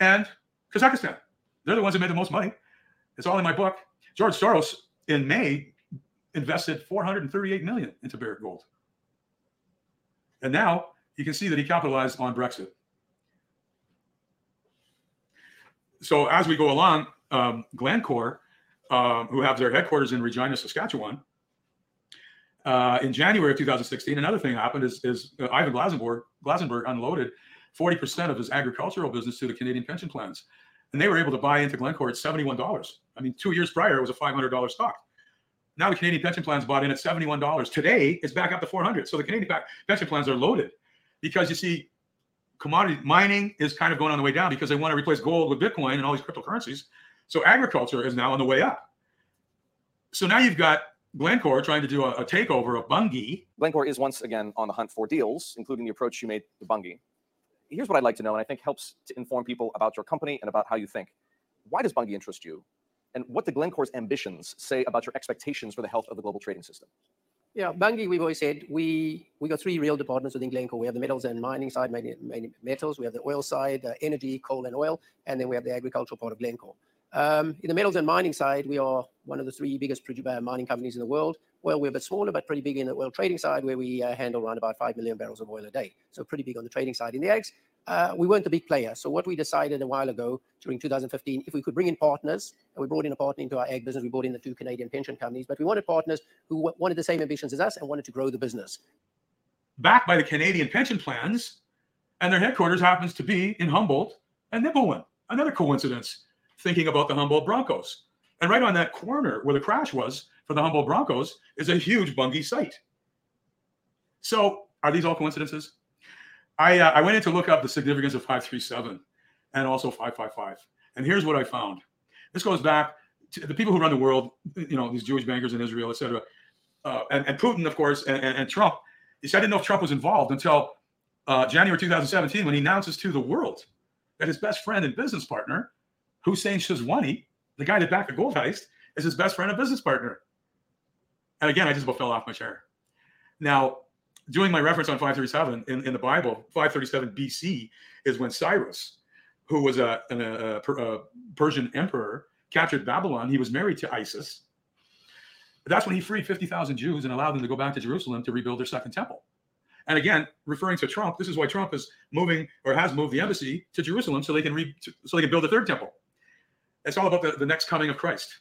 and Kazakhstan. They're the ones that made the most money. It's all in my book. George Soros in May invested four hundred thirty-eight million dollars into Barrick Gold. And now you can see that he capitalized on Brexit. So as we go along, um, Glencore, uh, who have their headquarters in Regina, Saskatchewan, uh, in January of two thousand sixteen, another thing happened is, is uh, Ivan Glasenberg, Glasenberg unloaded forty percent of his agricultural business to the Canadian pension plans. And they were able to buy into Glencore at seventy-one dollars. I mean, two years prior, it was a five hundred dollars stock. Now the Canadian pension plans bought in at seventy-one dollars. Today, it's back up to four hundred dollars. So the Canadian pension plans are loaded, because you see, commodity mining is kind of going on the way down because they want to replace gold with Bitcoin and all these cryptocurrencies. So agriculture is now on the way up. So now you've got Glencore trying to do a, a takeover of Bunge. Glencore is once again on the hunt for deals, including the approach you made to Bunge. Here's what I'd like to know, and I think helps to inform people about your company and about how you think. Why does Bunge interest you? And what do Glencore's ambitions say about your expectations for the health of the global trading system? Yeah, Bunge, we've always said, we we got three real departments within Glencore. We have the metals and mining side, mainly, mainly metals. We have the oil side, uh, energy, coal and oil. And then we have the agricultural part of Glencore. Um, in the metals and mining side, we are one of the three biggest mining companies in the world. Well, we're a bit smaller, but pretty big in the oil trading side, where we uh, handle around about five million barrels of oil a day. So pretty big on the trading side. In the ags, uh, we weren't a big player. So what we decided a while ago during two thousand fifteen, if we could bring in partners, and we brought in a partner into our ag business, we brought in the two Canadian pension companies, but we wanted partners who w- wanted the same ambitions as us and wanted to grow the business. Backed by the Canadian pension plans, and their headquarters happens to be in Humboldt and Nibelwin. Another coincidence, thinking about the Humboldt Broncos. And right on that corner where the crash was, for the Humboldt Broncos is a huge Bunge site. So are these all coincidences? I uh, I went in to look up the significance of five three seven and also five five five. And here's what I found. This goes back to the people who run the world, you know, these Jewish bankers in Israel, et cetera. Uh, and, and Putin, of course, and, and, and Trump. You see, I didn't know if Trump was involved until uh, January two thousand seventeen, when he announces to the world that his best friend and business partner, Hussein Sajwani, the guy that backed the gold heist, is his best friend and business partner. And again, I just about fell off my chair. Now, doing my reference on five thirty-seven in, in the Bible, five thirty-seven B C is when Cyrus, who was a, an, a, a Persian emperor, captured Babylon. He was married to ISIS. That's when he freed fifty thousand Jews and allowed them to go back to Jerusalem to rebuild their second temple. And again, referring to Trump, this is why Trump is moving or has moved the embassy to Jerusalem so they can re, so they can build a third temple. It's all about the, the next coming of Christ.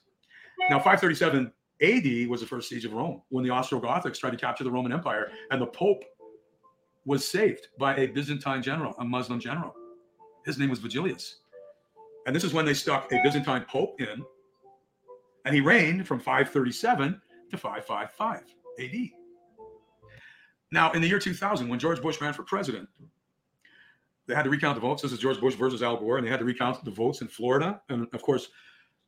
Now, five thirty-seven A D was the first siege of Rome, when the Ostrogothics tried to capture the Roman Empire, and the Pope was saved by a Byzantine general, a Muslim general. His name was Vigilius. And this is when they stuck a Byzantine Pope in, and he reigned from five thirty-seven to five fifty-five A D. Now, in the year two thousand, when George Bush ran for president, they had to recount the votes. This is George Bush versus Al Gore, and they had to recount the votes in Florida. And of course,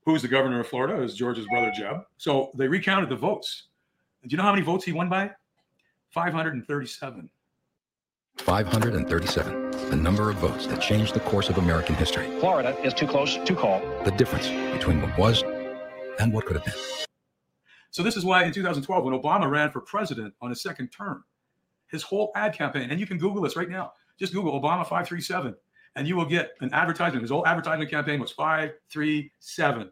who's the governor of Florida? Is George's brother, Jeb. So they recounted the votes. And do you know how many votes he won by? five hundred thirty-seven. five hundred thirty-seven, the number of votes that changed the course of American history. Florida is too close to call. The difference between what was and what could have been. So this is why in two thousand twelve, when Obama ran for president on his second term, his whole ad campaign, and you can Google this right now, Just Google Obama five three seven, and you will get an advertisement. His whole advertisement campaign was five three seven.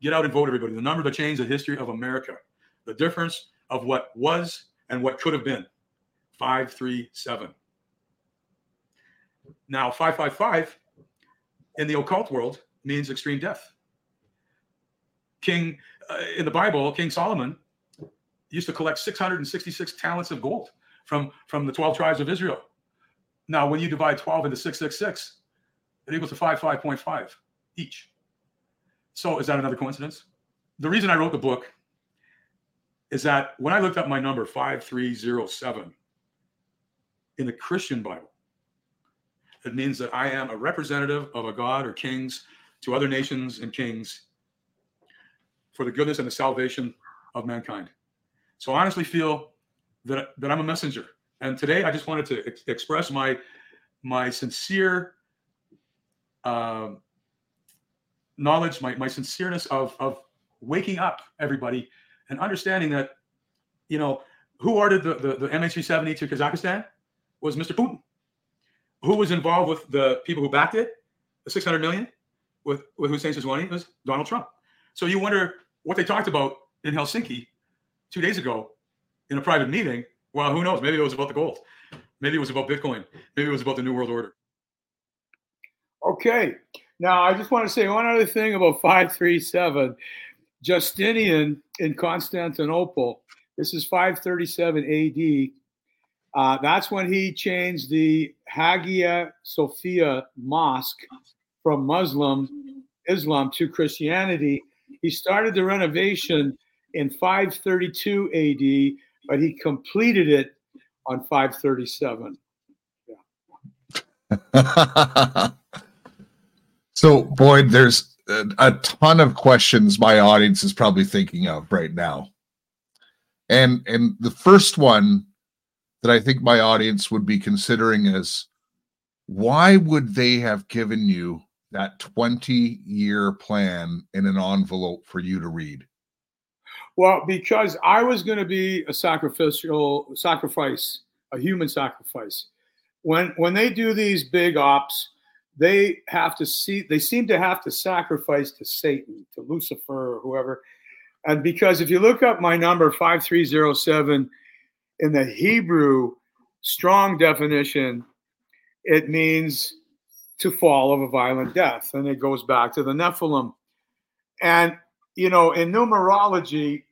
Get out and vote, everybody. The number that changed the history of America. The difference of what was and what could have been. five three seven. Now, five five five in the occult world means extreme death. King, uh, in the Bible, King Solomon used to collect six hundred sixty-six talents of gold from, from the twelve tribes of Israel. Now, when you divide twelve into six six six, it equals to fifty-five point five each. So is that another coincidence? The reason I wrote the book is that when I looked up my number five three zero seven in the Christian Bible, it means that I am a representative of a god or kings to other nations and kings for the goodness and the salvation of mankind. So I honestly feel that, that I'm a messenger. And today I just wanted to ex- express my, my sincere uh, knowledge, my, my sincereness of, of waking up everybody and understanding that, you know, who ordered the, the, the M H three seventy to Kazakhstan was Mister Putin. Who was involved with the people who backed it, the six hundred million, with, with Hussein Sajwani, was Donald Trump. So you wonder what they talked about in Helsinki two days ago in a private meeting. Well, who knows? Maybe it was about the gold. Maybe it was about Bitcoin. Maybe it was about the New World Order. Okay. Now, I just want to say one other thing about five three seven. Justinian in Constantinople, this is five thirty-seven A D. Uh, that's when he changed the Hagia Sophia Mosque from Muslim Islam to Christianity. He started the renovation in five thirty-two A D, but he completed it on five thirty-seven. Yeah. So, Boyd, there's a ton of questions my audience is probably thinking of right now. And and the first one that I think my audience would be considering is, why would they have given you that twenty-year plan in an envelope for you to read? Well, because I was going to be a sacrificial sacrifice, a human sacrifice. When when they do these big ops, they have to see. They seem to have to sacrifice to Satan, to Lucifer, or whoever. And because if you look up my number five three zero seven. In the Hebrew strong definition, it means to fall of a violent death. And it goes back to the Nephilim. And, you know, in numerology,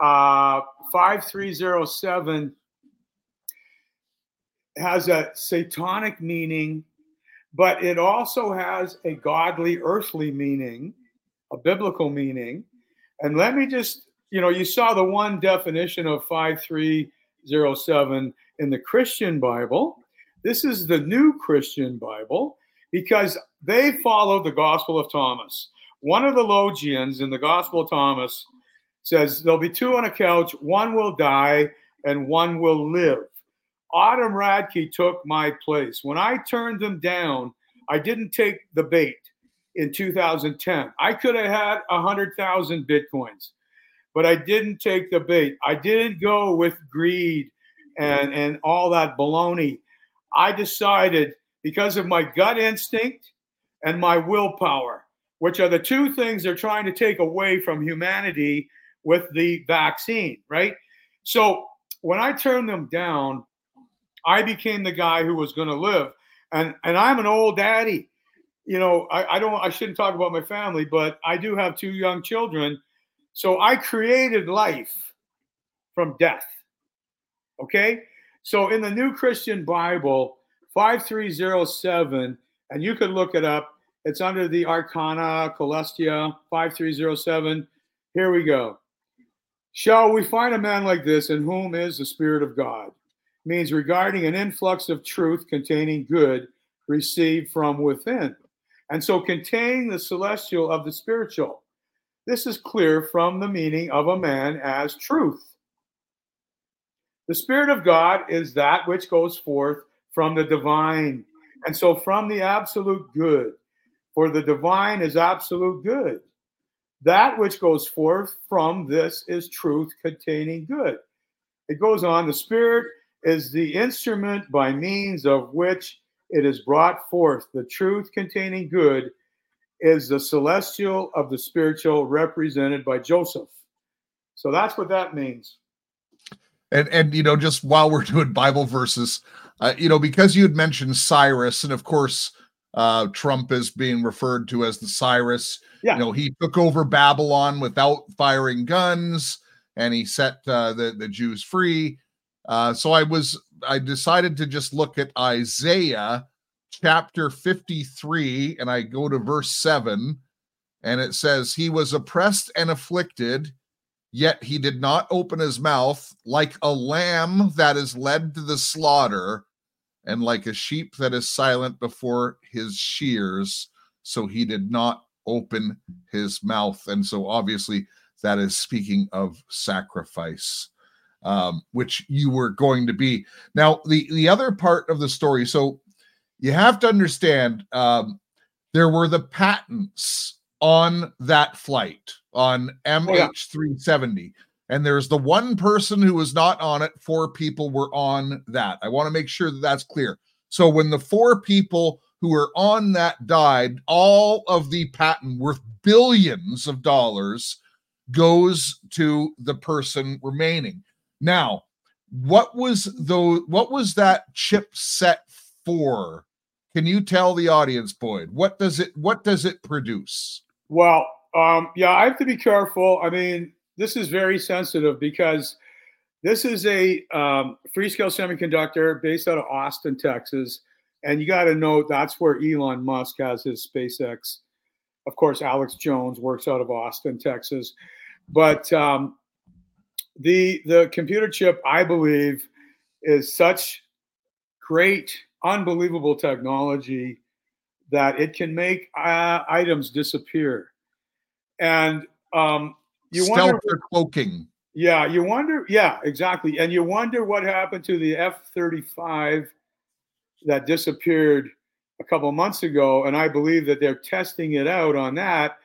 uh, five three zero seven has a satanic meaning, but it also has a godly, earthly meaning, a biblical meaning. And let me just You know, you saw the one definition of five three zero seven in the Christian Bible. This is the new Christian Bible because they follow the Gospel of Thomas. One of the Logians in the Gospel of Thomas says, there'll be two on a couch, one will die and one will live. Autumn Radke took my place. When I turned them down, I didn't take the bait in two thousand ten. I could have had one hundred thousand Bitcoins. But I didn't take the bait. I didn't go with greed and, and all that baloney. I decided because of my gut instinct and my willpower, which are the two things they're trying to take away from humanity with the vaccine, right? So when I turned them down, I became the guy who was going to live. And and I'm an old daddy. You know, I, I don't I shouldn't talk about my family, but I do have two young children. So I created life from death, okay? So in the New Christian Bible, five three zero seven, and you could look it up. It's under the Arcana, Celestia, five three zero seven. Here we go. Shall we find a man like this in whom is the Spirit of God? Means regarding an influx of truth containing good received from within. And so containing the celestial of the spiritual. This is clear from the meaning of a man as truth. The Spirit of God is that which goes forth from the divine, and so from the absolute good. For the divine is absolute good. That which goes forth from this is truth containing good. It goes on, the Spirit is the instrument by means of which it is brought forth. The truth containing good is the celestial of the spiritual represented by Joseph. So that's what that means. And, and you know, just while we're doing Bible verses, uh, you know, because you had mentioned Cyrus, and of course, uh, Trump is being referred to as the Cyrus. Yeah. You know, he took over Babylon without firing guns, and he set uh, the, the Jews free. Uh, so I was, I decided to just look at Isaiah chapter fifty-three, and I go to verse seven, and it says, "He was oppressed and afflicted, yet he did not open his mouth, like a lamb that is led to the slaughter, and like a sheep that is silent before his shears. So he did not open his mouth." And so obviously that is speaking of sacrifice, um, which you were going to be. Now, the, the other part of the story, so you have to understand, um, there were the patents on that flight, on M H three seventy, and there's the one person who was not on it. Four people were on that. I want to make sure that that's clear. So when the four people who were on that died, all of the patent worth billions of dollars goes to the person remaining. Now, what was though? What was that chipset for? Can you tell the audience, Boyd? What does it? What does it produce? Well. Um, yeah, I have to be careful. I mean, this is very sensitive because this is a um, Freescale semiconductor based out of Austin, Texas. And you got to know that's where Elon Musk has his SpaceX. Of course, Alex Jones works out of Austin, Texas. But um, the the computer chip, I believe, is such great, unbelievable technology that it can make uh, items disappear. And um, you wonder, cloaking. Yeah, you wonder. Yeah, exactly. And you wonder what happened to the F thirty-five that disappeared a couple of months ago. And I believe that they're testing it out on that.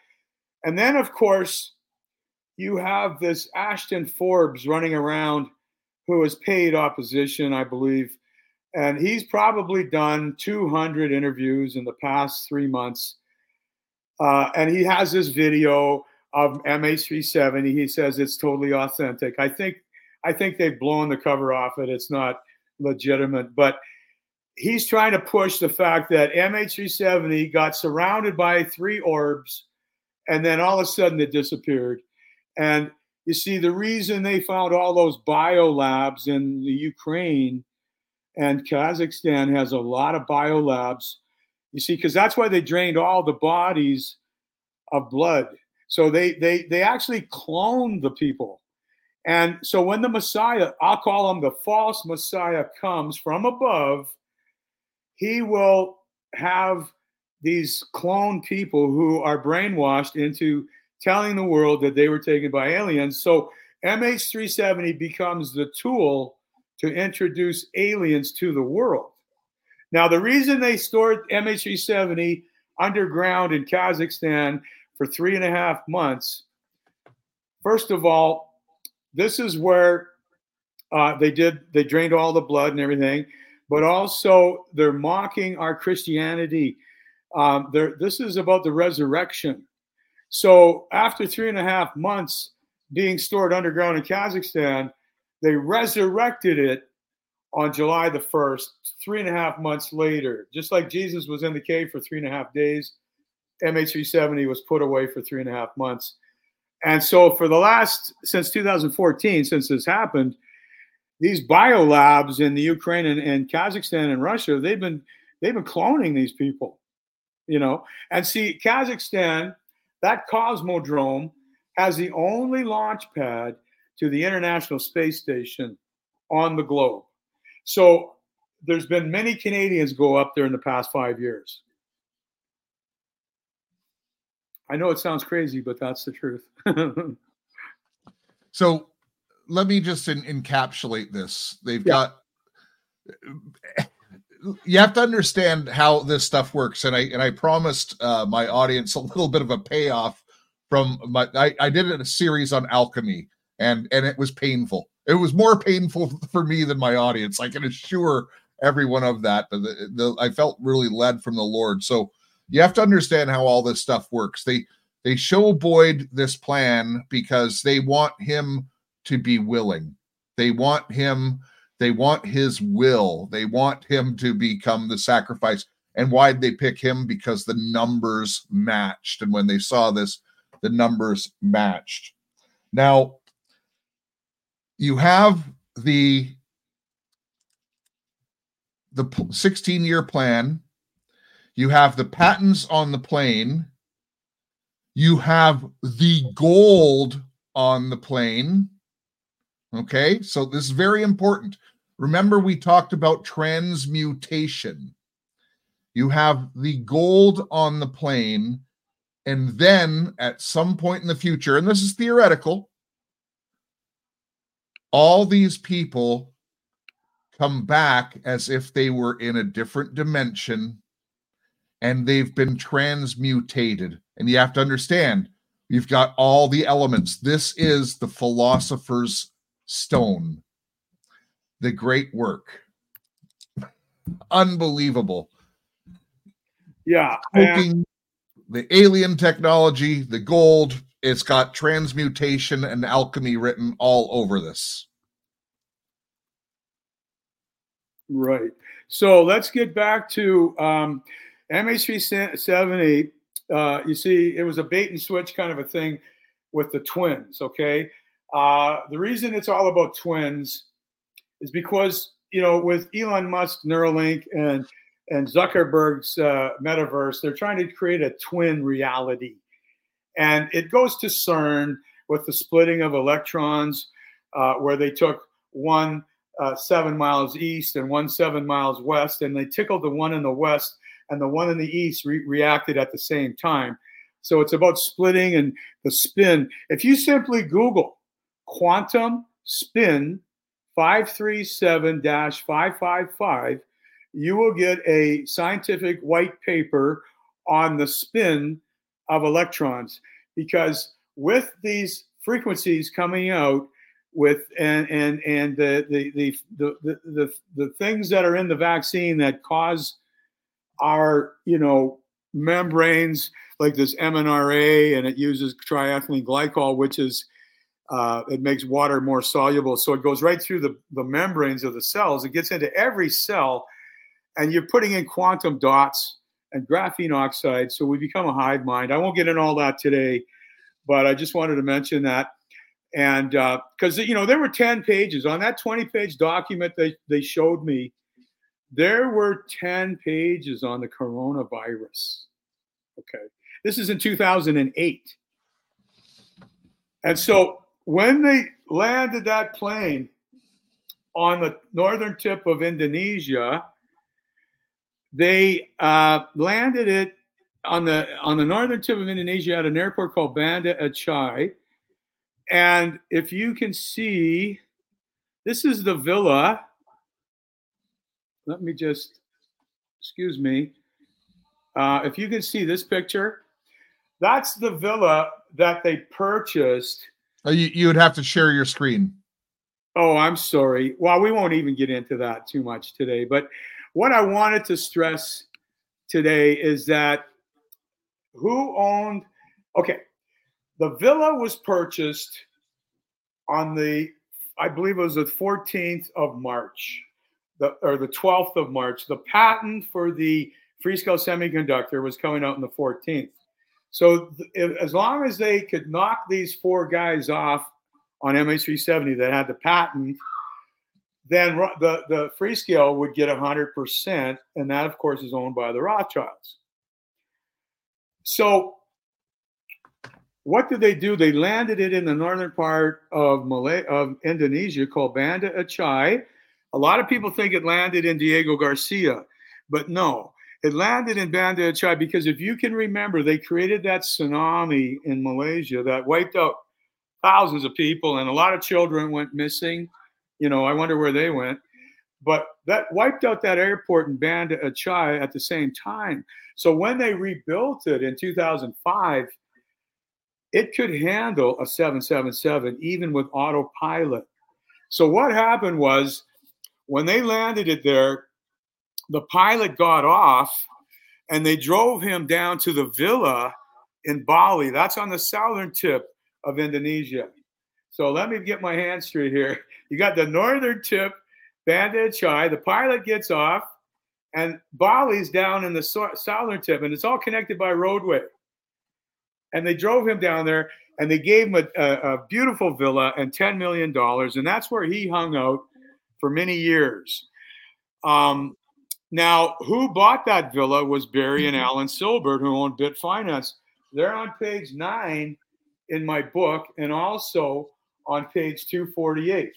And then, of course, you have this Ashton Forbes running around who is paid opposition, I believe. And he's probably done two hundred interviews in the past three months. Uh, and he has this video of M H three seventy. He says it's totally authentic. I think I think they've blown the cover off it. It's not legitimate. But he's trying to push the fact that M H three seventy got surrounded by three orbs, and then all of a sudden it disappeared. And you see, the reason they found all those biolabs in the Ukraine, and Kazakhstan has a lot of biolabs, you see, because that's why they drained all the bodies of blood. So they they they actually cloned the people. And so when the Messiah, I'll call him the false Messiah, comes from above, he will have these cloned people who are brainwashed into telling the world that they were taken by aliens. So M H three seventy becomes the tool to introduce aliens to the world. Now, the reason they stored M H three seventy underground in Kazakhstan for three and a half months, first of all, this is where uh, they did, they drained all the blood and everything, but also they're mocking our Christianity. Um, this is about the resurrection. So after three and a half months being stored underground in Kazakhstan, they resurrected it on July the first, three and a half months later. Just like Jesus was in the cave for three and a half days, M H three seventy was put away for three and a half months. And so for the last, since two thousand fourteen, since this happened, these biolabs in the Ukraine and, and Kazakhstan and Russia, they've been they've been cloning these people, you know. And see, Kazakhstan, that Cosmodrome has the only launch pad to the International Space Station on the globe. So there's been many Canadians go up there in the past five years. I know it sounds crazy, but that's the truth. So let me just in, encapsulate this. They've yeah. got, you have to understand how this stuff works. And I, and I promised uh, my audience a little bit of a payoff from my, I, I did a series on alchemy, and, and it was painful. It was more painful for me than my audience. I can assure everyone of that. But the, the, I felt really led from the Lord. So you have to understand how all this stuff works. They they show Boyd this plan because they want him to be willing. They want him. They want his will. They want him to become the sacrifice. And why did they pick him? Because the numbers matched. And when they saw this, the numbers matched. Now, you have the, the sixteen-year plan. You have the patents on the plane. You have the gold on the plane. Okay, so this is very important. Remember, we talked about transmutation. You have the gold on the plane, and then at some point in the future, and this is theoretical, all these people come back as if they were in a different dimension, and they've been transmutated. And you have to understand, you've got all the elements. This is the philosopher's stone. The great work. Unbelievable. Yeah. Smoking, the alien technology, the gold, it's got transmutation and alchemy written all over this. Right. So let's get back to um, M H three seventy. Uh, you see, it was a bait and switch kind of a thing with the twins, okay? Uh, the reason it's all about twins is because, you know, with Elon Musk, Neuralink, and and Zuckerberg's uh, metaverse, they're trying to create a twin reality. And it goes to CERN with the splitting of electrons, uh, where they took one uh, seven miles east and one seven miles west, and they tickled the one in the west, and the one in the east re- reacted at the same time. So it's about splitting and the spin. If you simply Google quantum spin five three seven dash five five five, you will get a scientific white paper on the spin of electrons, because with these frequencies coming out with and and and the the the the the, the, the things that are in the vaccine that cause our, you know, membranes, like this M N R A, and it uses triethylene glycol, which is uh, it makes water more soluble, so it goes right through the, the membranes of the cells. It gets into every cell. And you're putting in quantum dots and graphene oxide, so we become a hive mind. I won't get into all that today, but I just wanted to mention that. And because, uh, you know, there were ten pages. On that twenty-page document that they showed me, there were ten pages on the coronavirus. Okay. This is in two thousand eight. And so when they landed that plane on the northern tip of Indonesia, They uh, landed it on the on the northern tip of Indonesia at an airport called Banda Aceh. And if you can see, this is the villa. Let me just, excuse me. Uh, if you can see this picture, that's the villa that they purchased. Oh, you, you would have to share your screen. Oh, I'm sorry. Well, we won't even get into that too much today, but what I wanted to stress today is that who owned, okay, the villa was purchased on the, I believe it was the fourteenth of March, the, or the twelfth of March. The patent for the Freescale semiconductor was coming out on the fourteenth. So th- as long as they could knock these four guys off on M H three seventy that had the patent, then the, the Freescale would get one hundred percent, and that, of course, is owned by the Rothschilds. So what did they do? They landed it in the northern part of Malay, of Indonesia called Banda Aceh. A lot of people think it landed in Diego Garcia, but no. It landed in Banda Aceh because, if you can remember, they created that tsunami in Malaysia that wiped out thousands of people, and a lot of children went missing. You know, I wonder where they went. But that wiped out that airport in Banda Aceh at the same time. So when they rebuilt it in two thousand five, it could handle a seven seventy-seven, even with autopilot. So what happened was, when they landed it there, the pilot got off and they drove him down to the villa in Bali. That's on the southern tip of Indonesia. So let me get my hands straight here. You got the northern tip, Banda Aceh. The pilot gets off, and Bali's down in the so- southern tip, and it's all connected by roadway. And they drove him down there, and they gave him a, a, a beautiful villa and ten million dollars, and that's where he hung out for many years. Um, now, who bought that villa was Barry and Alan Silbert, who owned Bit Finance. They're on page nine in my book, and also on page two forty-eight.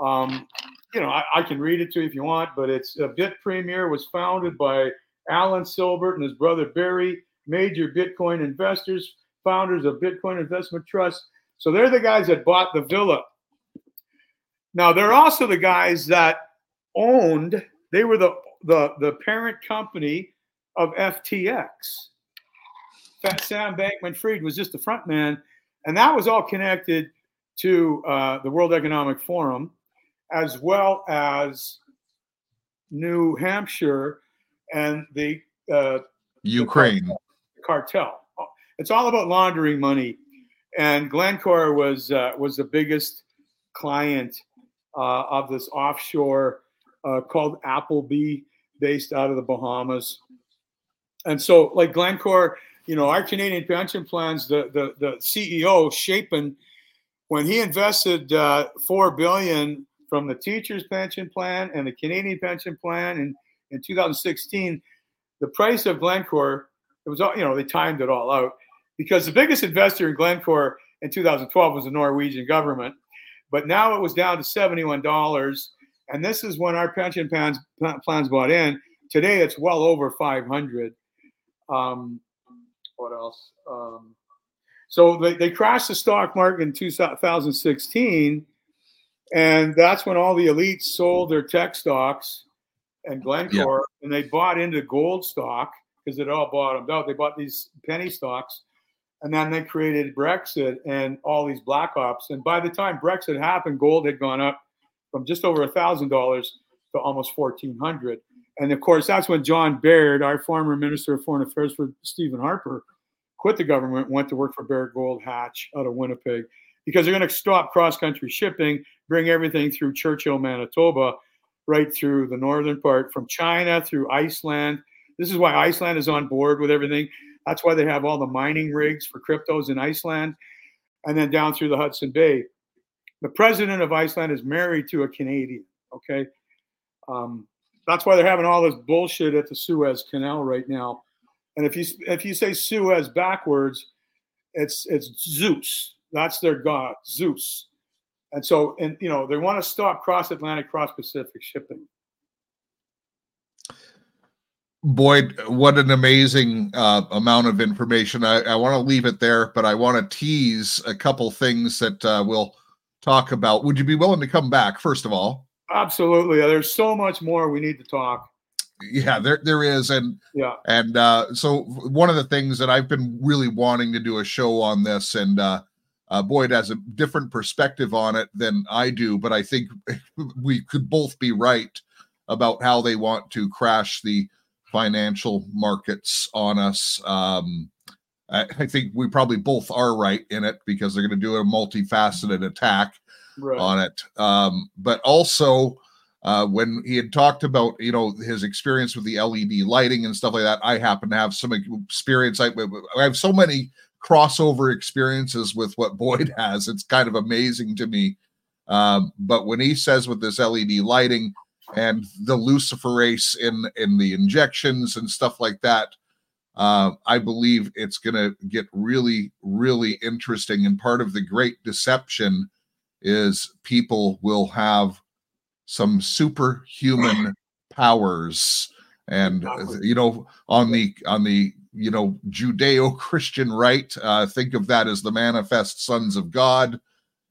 Um, you know, I, I can read it to you if you want, but it's uh, Bit Premier was founded by Alan Silbert and his brother Barry, major Bitcoin investors, founders of Bitcoin Investment Trust. So they're the guys that bought the villa. Now, they're also the guys that owned, they were the, the, the parent company of F T X. Sam Bankman-Fried was just the front man, and that was all connected to uh, the World Economic Forum, as well as New Hampshire and the uh, Ukraine the cartel. It's all about laundering money, and Glencore was uh, was the biggest client uh, of this offshore uh, called Appleby, based out of the Bahamas. And so, like Glencore, you know, our Canadian pension plans, the the, the C E O Chapin, when he invested uh, four billion from the teachers' pension plan and the Canadian pension plan in, in two thousand sixteen, the price of Glencore, it was all, you know, they timed it all out, because the biggest investor in Glencore in two thousand twelve was the Norwegian government, but now it was down to seventy-one dollars, and this is when our pension plans plans bought in. Today it's well over five hundred. Um, What else? Um, so they, they crashed the stock market in two thousand sixteen, and that's when all the elites sold their tech stocks and Glencore, yeah. and they bought into gold stock because it all bottomed out. They bought these penny stocks, and then they created Brexit and all these black ops. And by the time Brexit happened, gold had gone up from just over one thousand dollars to almost fourteen hundred dollars. And, of course, that's when John Baird, our former Minister of Foreign Affairs for Stephen Harper, quit the government, went to work for Barrick Gold Hatch out of Winnipeg, because they're going to stop cross-country shipping, bring everything through Churchill, Manitoba, right through the northern part from China through Iceland. This is why Iceland is on board with everything. That's why they have all the mining rigs for cryptos in Iceland, and then down through the Hudson Bay. The president of Iceland is married to a Canadian, okay? Um That's why they're having all this bullshit at the Suez Canal right now. And if you if you say Suez backwards, it's it's Zeus. That's their god, Zeus. And so, and you know, they want to stop cross-Atlantic, cross-Pacific shipping. Boyd, what an amazing uh, amount of information. I, I want to leave it there, but I want to tease a couple things that uh, we'll talk about. Would you be willing to come back, first of all? Absolutely. There's so much more we need to talk. Yeah, there there is. And yeah. And uh, so one of the things that I've been really wanting to do a show on this, and uh, uh, Boyd has a different perspective on it than I do, but I think we could both be right about how they want to crash the financial markets on us. Um, I, I think we probably both are right in it, because they're going to do a multifaceted attack. Right. On it. Um, but also, uh, when he had talked about, you know, his experience with the L E D lighting and stuff like that, I happen to have some experience. I, I have so many crossover experiences with what Boyd has. It's kind of amazing to me. Um, but when he says with this L E D lighting and the luciferase in, in the injections and stuff like that, uh, I believe it's going to get really, really interesting. And part of the great deception is people will have some superhuman powers, and exactly. you know, on the on the you know Judeo-Christian right, uh, think of that as the manifest sons of God,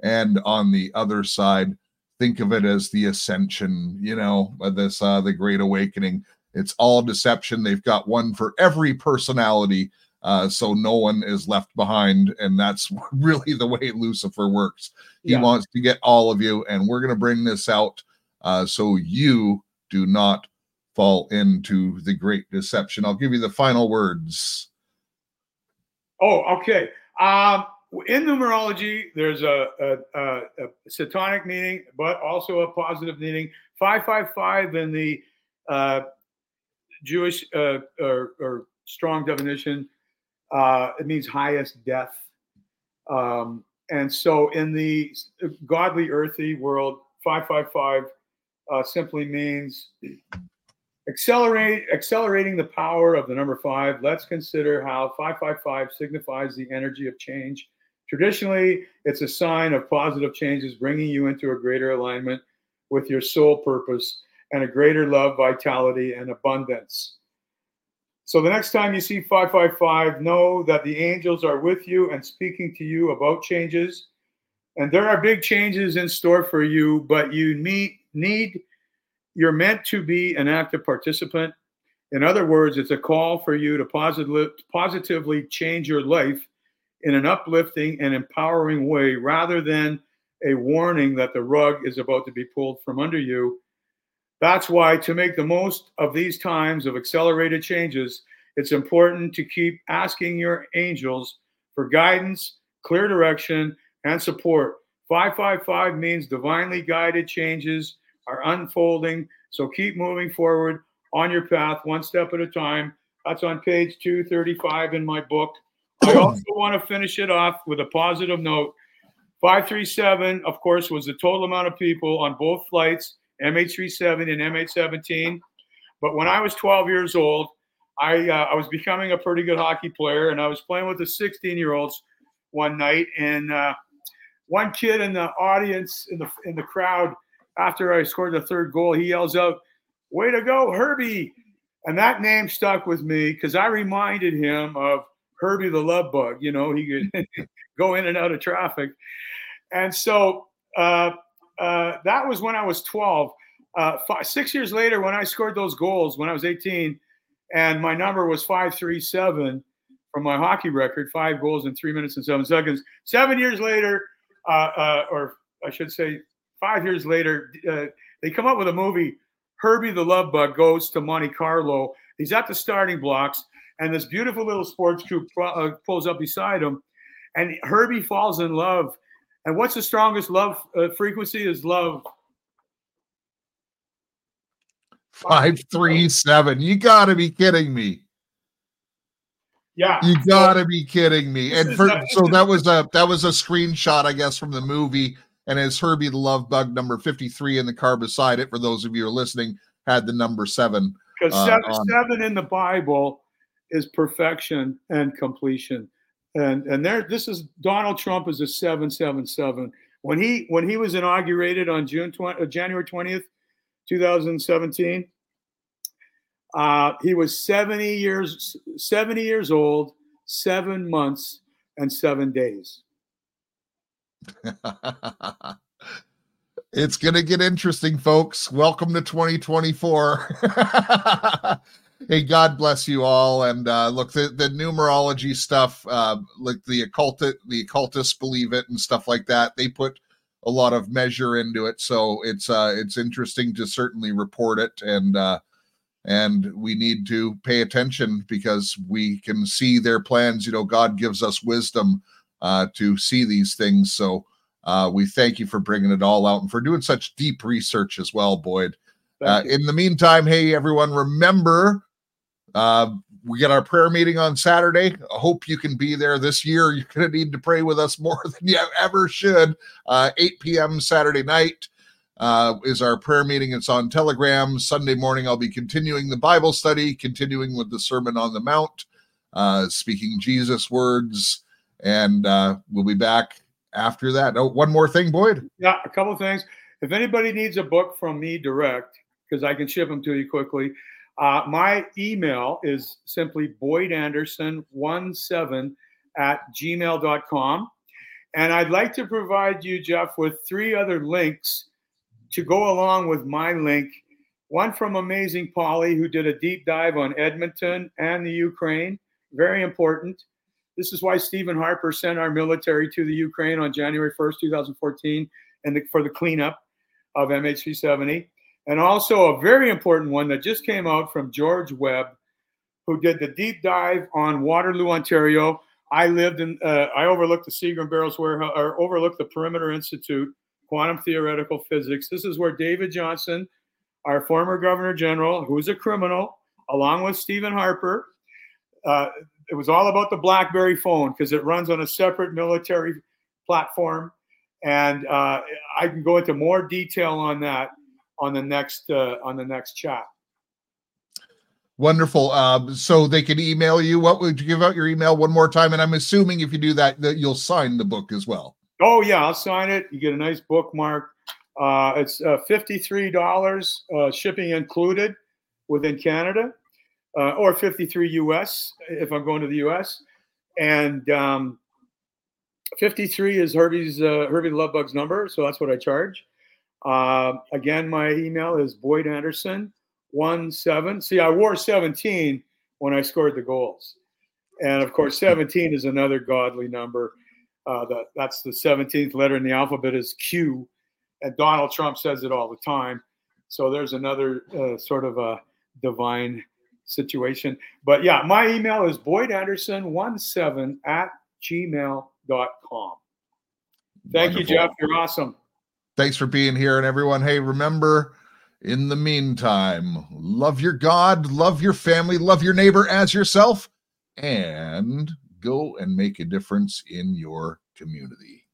and on the other side, think of it as the ascension. You know, this uh, the Great Awakening. It's all deception. They've got one for every personality. Uh, so no one is left behind. And that's really the way Lucifer works. He yeah. wants to get all of you. And we're going to bring this out uh, so you do not fall into the great deception. I'll give you the final words. Oh, okay. Um, in numerology, there's a, a, a, a satanic meaning, but also a positive meaning. five five five in the uh, Jewish uh, or, or strong definition. Uh, it means highest death. Um, and so in the godly earthy world, five five five uh, simply means accelerate, accelerating the power of the number five. Let's consider how five five five signifies the energy of change. Traditionally, it's a sign of positive changes, bringing you into a greater alignment with your soul purpose and a greater love, vitality, and abundance. So the next time you see five five five, know that the angels are with you and speaking to you about changes. And there are big changes in store for you, but you need, need you're meant to be an active participant. In other words, it's a call for you to positive, positively change your life in an uplifting and empowering way, rather than a warning that the rug is about to be pulled from under you. That's why, to make the most of these times of accelerated changes, it's important to keep asking your angels for guidance, clear direction, and support. five five five means divinely guided changes are unfolding, so keep moving forward on your path one step at a time. That's on page two thirty-five in my book. I also want to finish it off with a positive note. five three seven, of course, was the total amount of people on both flights, M H three seventy and M H seventeen. But when I was twelve years old, I uh, I was becoming a pretty good hockey player, and I was playing with the sixteen-year-olds one night. And uh, one kid in the audience, in the in the crowd, after I scored the third goal, he yells out, "Way to go, Herbie!" And that name stuck with me because I reminded him of Herbie the Love Bug. You know, he could go in and out of traffic. And so uh, Uh, that was when I was twelve. Uh, five, six years later, when I scored those goals, when I was eighteen, and my number was five three seven from my hockey record, five goals in three minutes and seven seconds. Seven years later, uh, uh, or I should say five years later, uh, they come up with a movie, Herbie the Love Bug Goes to Monte Carlo. He's at the starting blocks, and this beautiful little sports troop uh, pulls up beside him, and Herbie falls in love. And what's the strongest love uh, frequency is love? Five, three, seven. You got to be kidding me. Yeah. You got to be kidding me. And for, so that was a that was a screenshot, I guess, from the movie. And as Herbie the Love Bug, number fifty-three in the car beside it, for those of you who are listening, had the number seven. Because uh, seven, seven in the Bible is perfection and completion. And and there, this is Donald Trump is a seven seven seven. When he when he was inaugurated on June twentieth, January twentieth, two thousand seventeen, uh, he was seventy years seventy years old, seven months and seven days. It's gonna get interesting, folks. Welcome to twenty twenty-four. Hey, God bless you all. And uh, look, the, the numerology stuff, uh, like the occult, the occultists believe it and stuff like that. They put a lot of measure into it, so it's uh, it's interesting to certainly report it, and uh, and we need to pay attention because we can see their plans. You know, God gives us wisdom uh, to see these things. So uh, we thank you for bringing it all out and for doing such deep research as well, Boyd. Uh, in the meantime, hey, everyone, remember, uh, we got our prayer meeting on Saturday. I hope you can be there this year. You're going to need to pray with us more than you ever should. Uh, eight p.m. Saturday night uh, is our prayer meeting. It's on Telegram. Sunday morning, I'll be continuing the Bible study, continuing with the Sermon on the Mount, uh, speaking Jesus' words, and uh, we'll be back after that. Oh, one more thing, Boyd. Yeah, a couple of things. If anybody needs a book from me direct, because I can ship them to you quickly. Uh, my email is simply boyd anderson seventeen at gmail dot com. And I'd like to provide you, Jeff, with three other links to go along with my link. One from Amazing Polly, who did a deep dive on Edmonton and the Ukraine. very important. This is why Stephen Harper sent our military to the Ukraine on January first, two thousand fourteen, and the, for the cleanup of M H three seventy. And also a very important one that just came out from George Webb, who did the deep dive on Waterloo, Ontario. I lived in, uh, I overlooked the Seagram Barrels Warehouse, or overlooked the Perimeter Institute, Quantum Theoretical Physics. This is where David Johnson, our former governor general, who's a criminal, along with Stephen Harper, uh, it was all about the BlackBerry phone because it runs on a separate military platform. And uh, I can go into more detail on that on the next uh, on the next chat. Wonderful. Uh, so they can email you. What would you give out your email one more time? And I'm assuming if you do that, that you'll sign the book as well. Oh, yeah, I'll sign it. You get a nice bookmark. Uh, it's uh, fifty-three dollars uh, shipping included within Canada, uh, or fifty-three U S if I'm going to the U S. And um, fifty-three is Herbie's uh, Herbie Lovebug's number, so that's what I charge. Uh, again, my email is Boyd Anderson. One seven. See, I wore seventeen when I scored the goals. And, of course, seventeen is another godly number. Uh, the, that's the seventeenth letter in the alphabet is Q. And Donald Trump says it all the time. So there's another uh, sort of a divine situation. But, yeah, my email is boydanderson17 at gmail.com. Thank Wonderful. You, Jeff. You're awesome. Thanks for being here. And, everyone, hey, remember, in the meantime, love your God, love your family, love your neighbor as yourself, and go and make a difference in your community.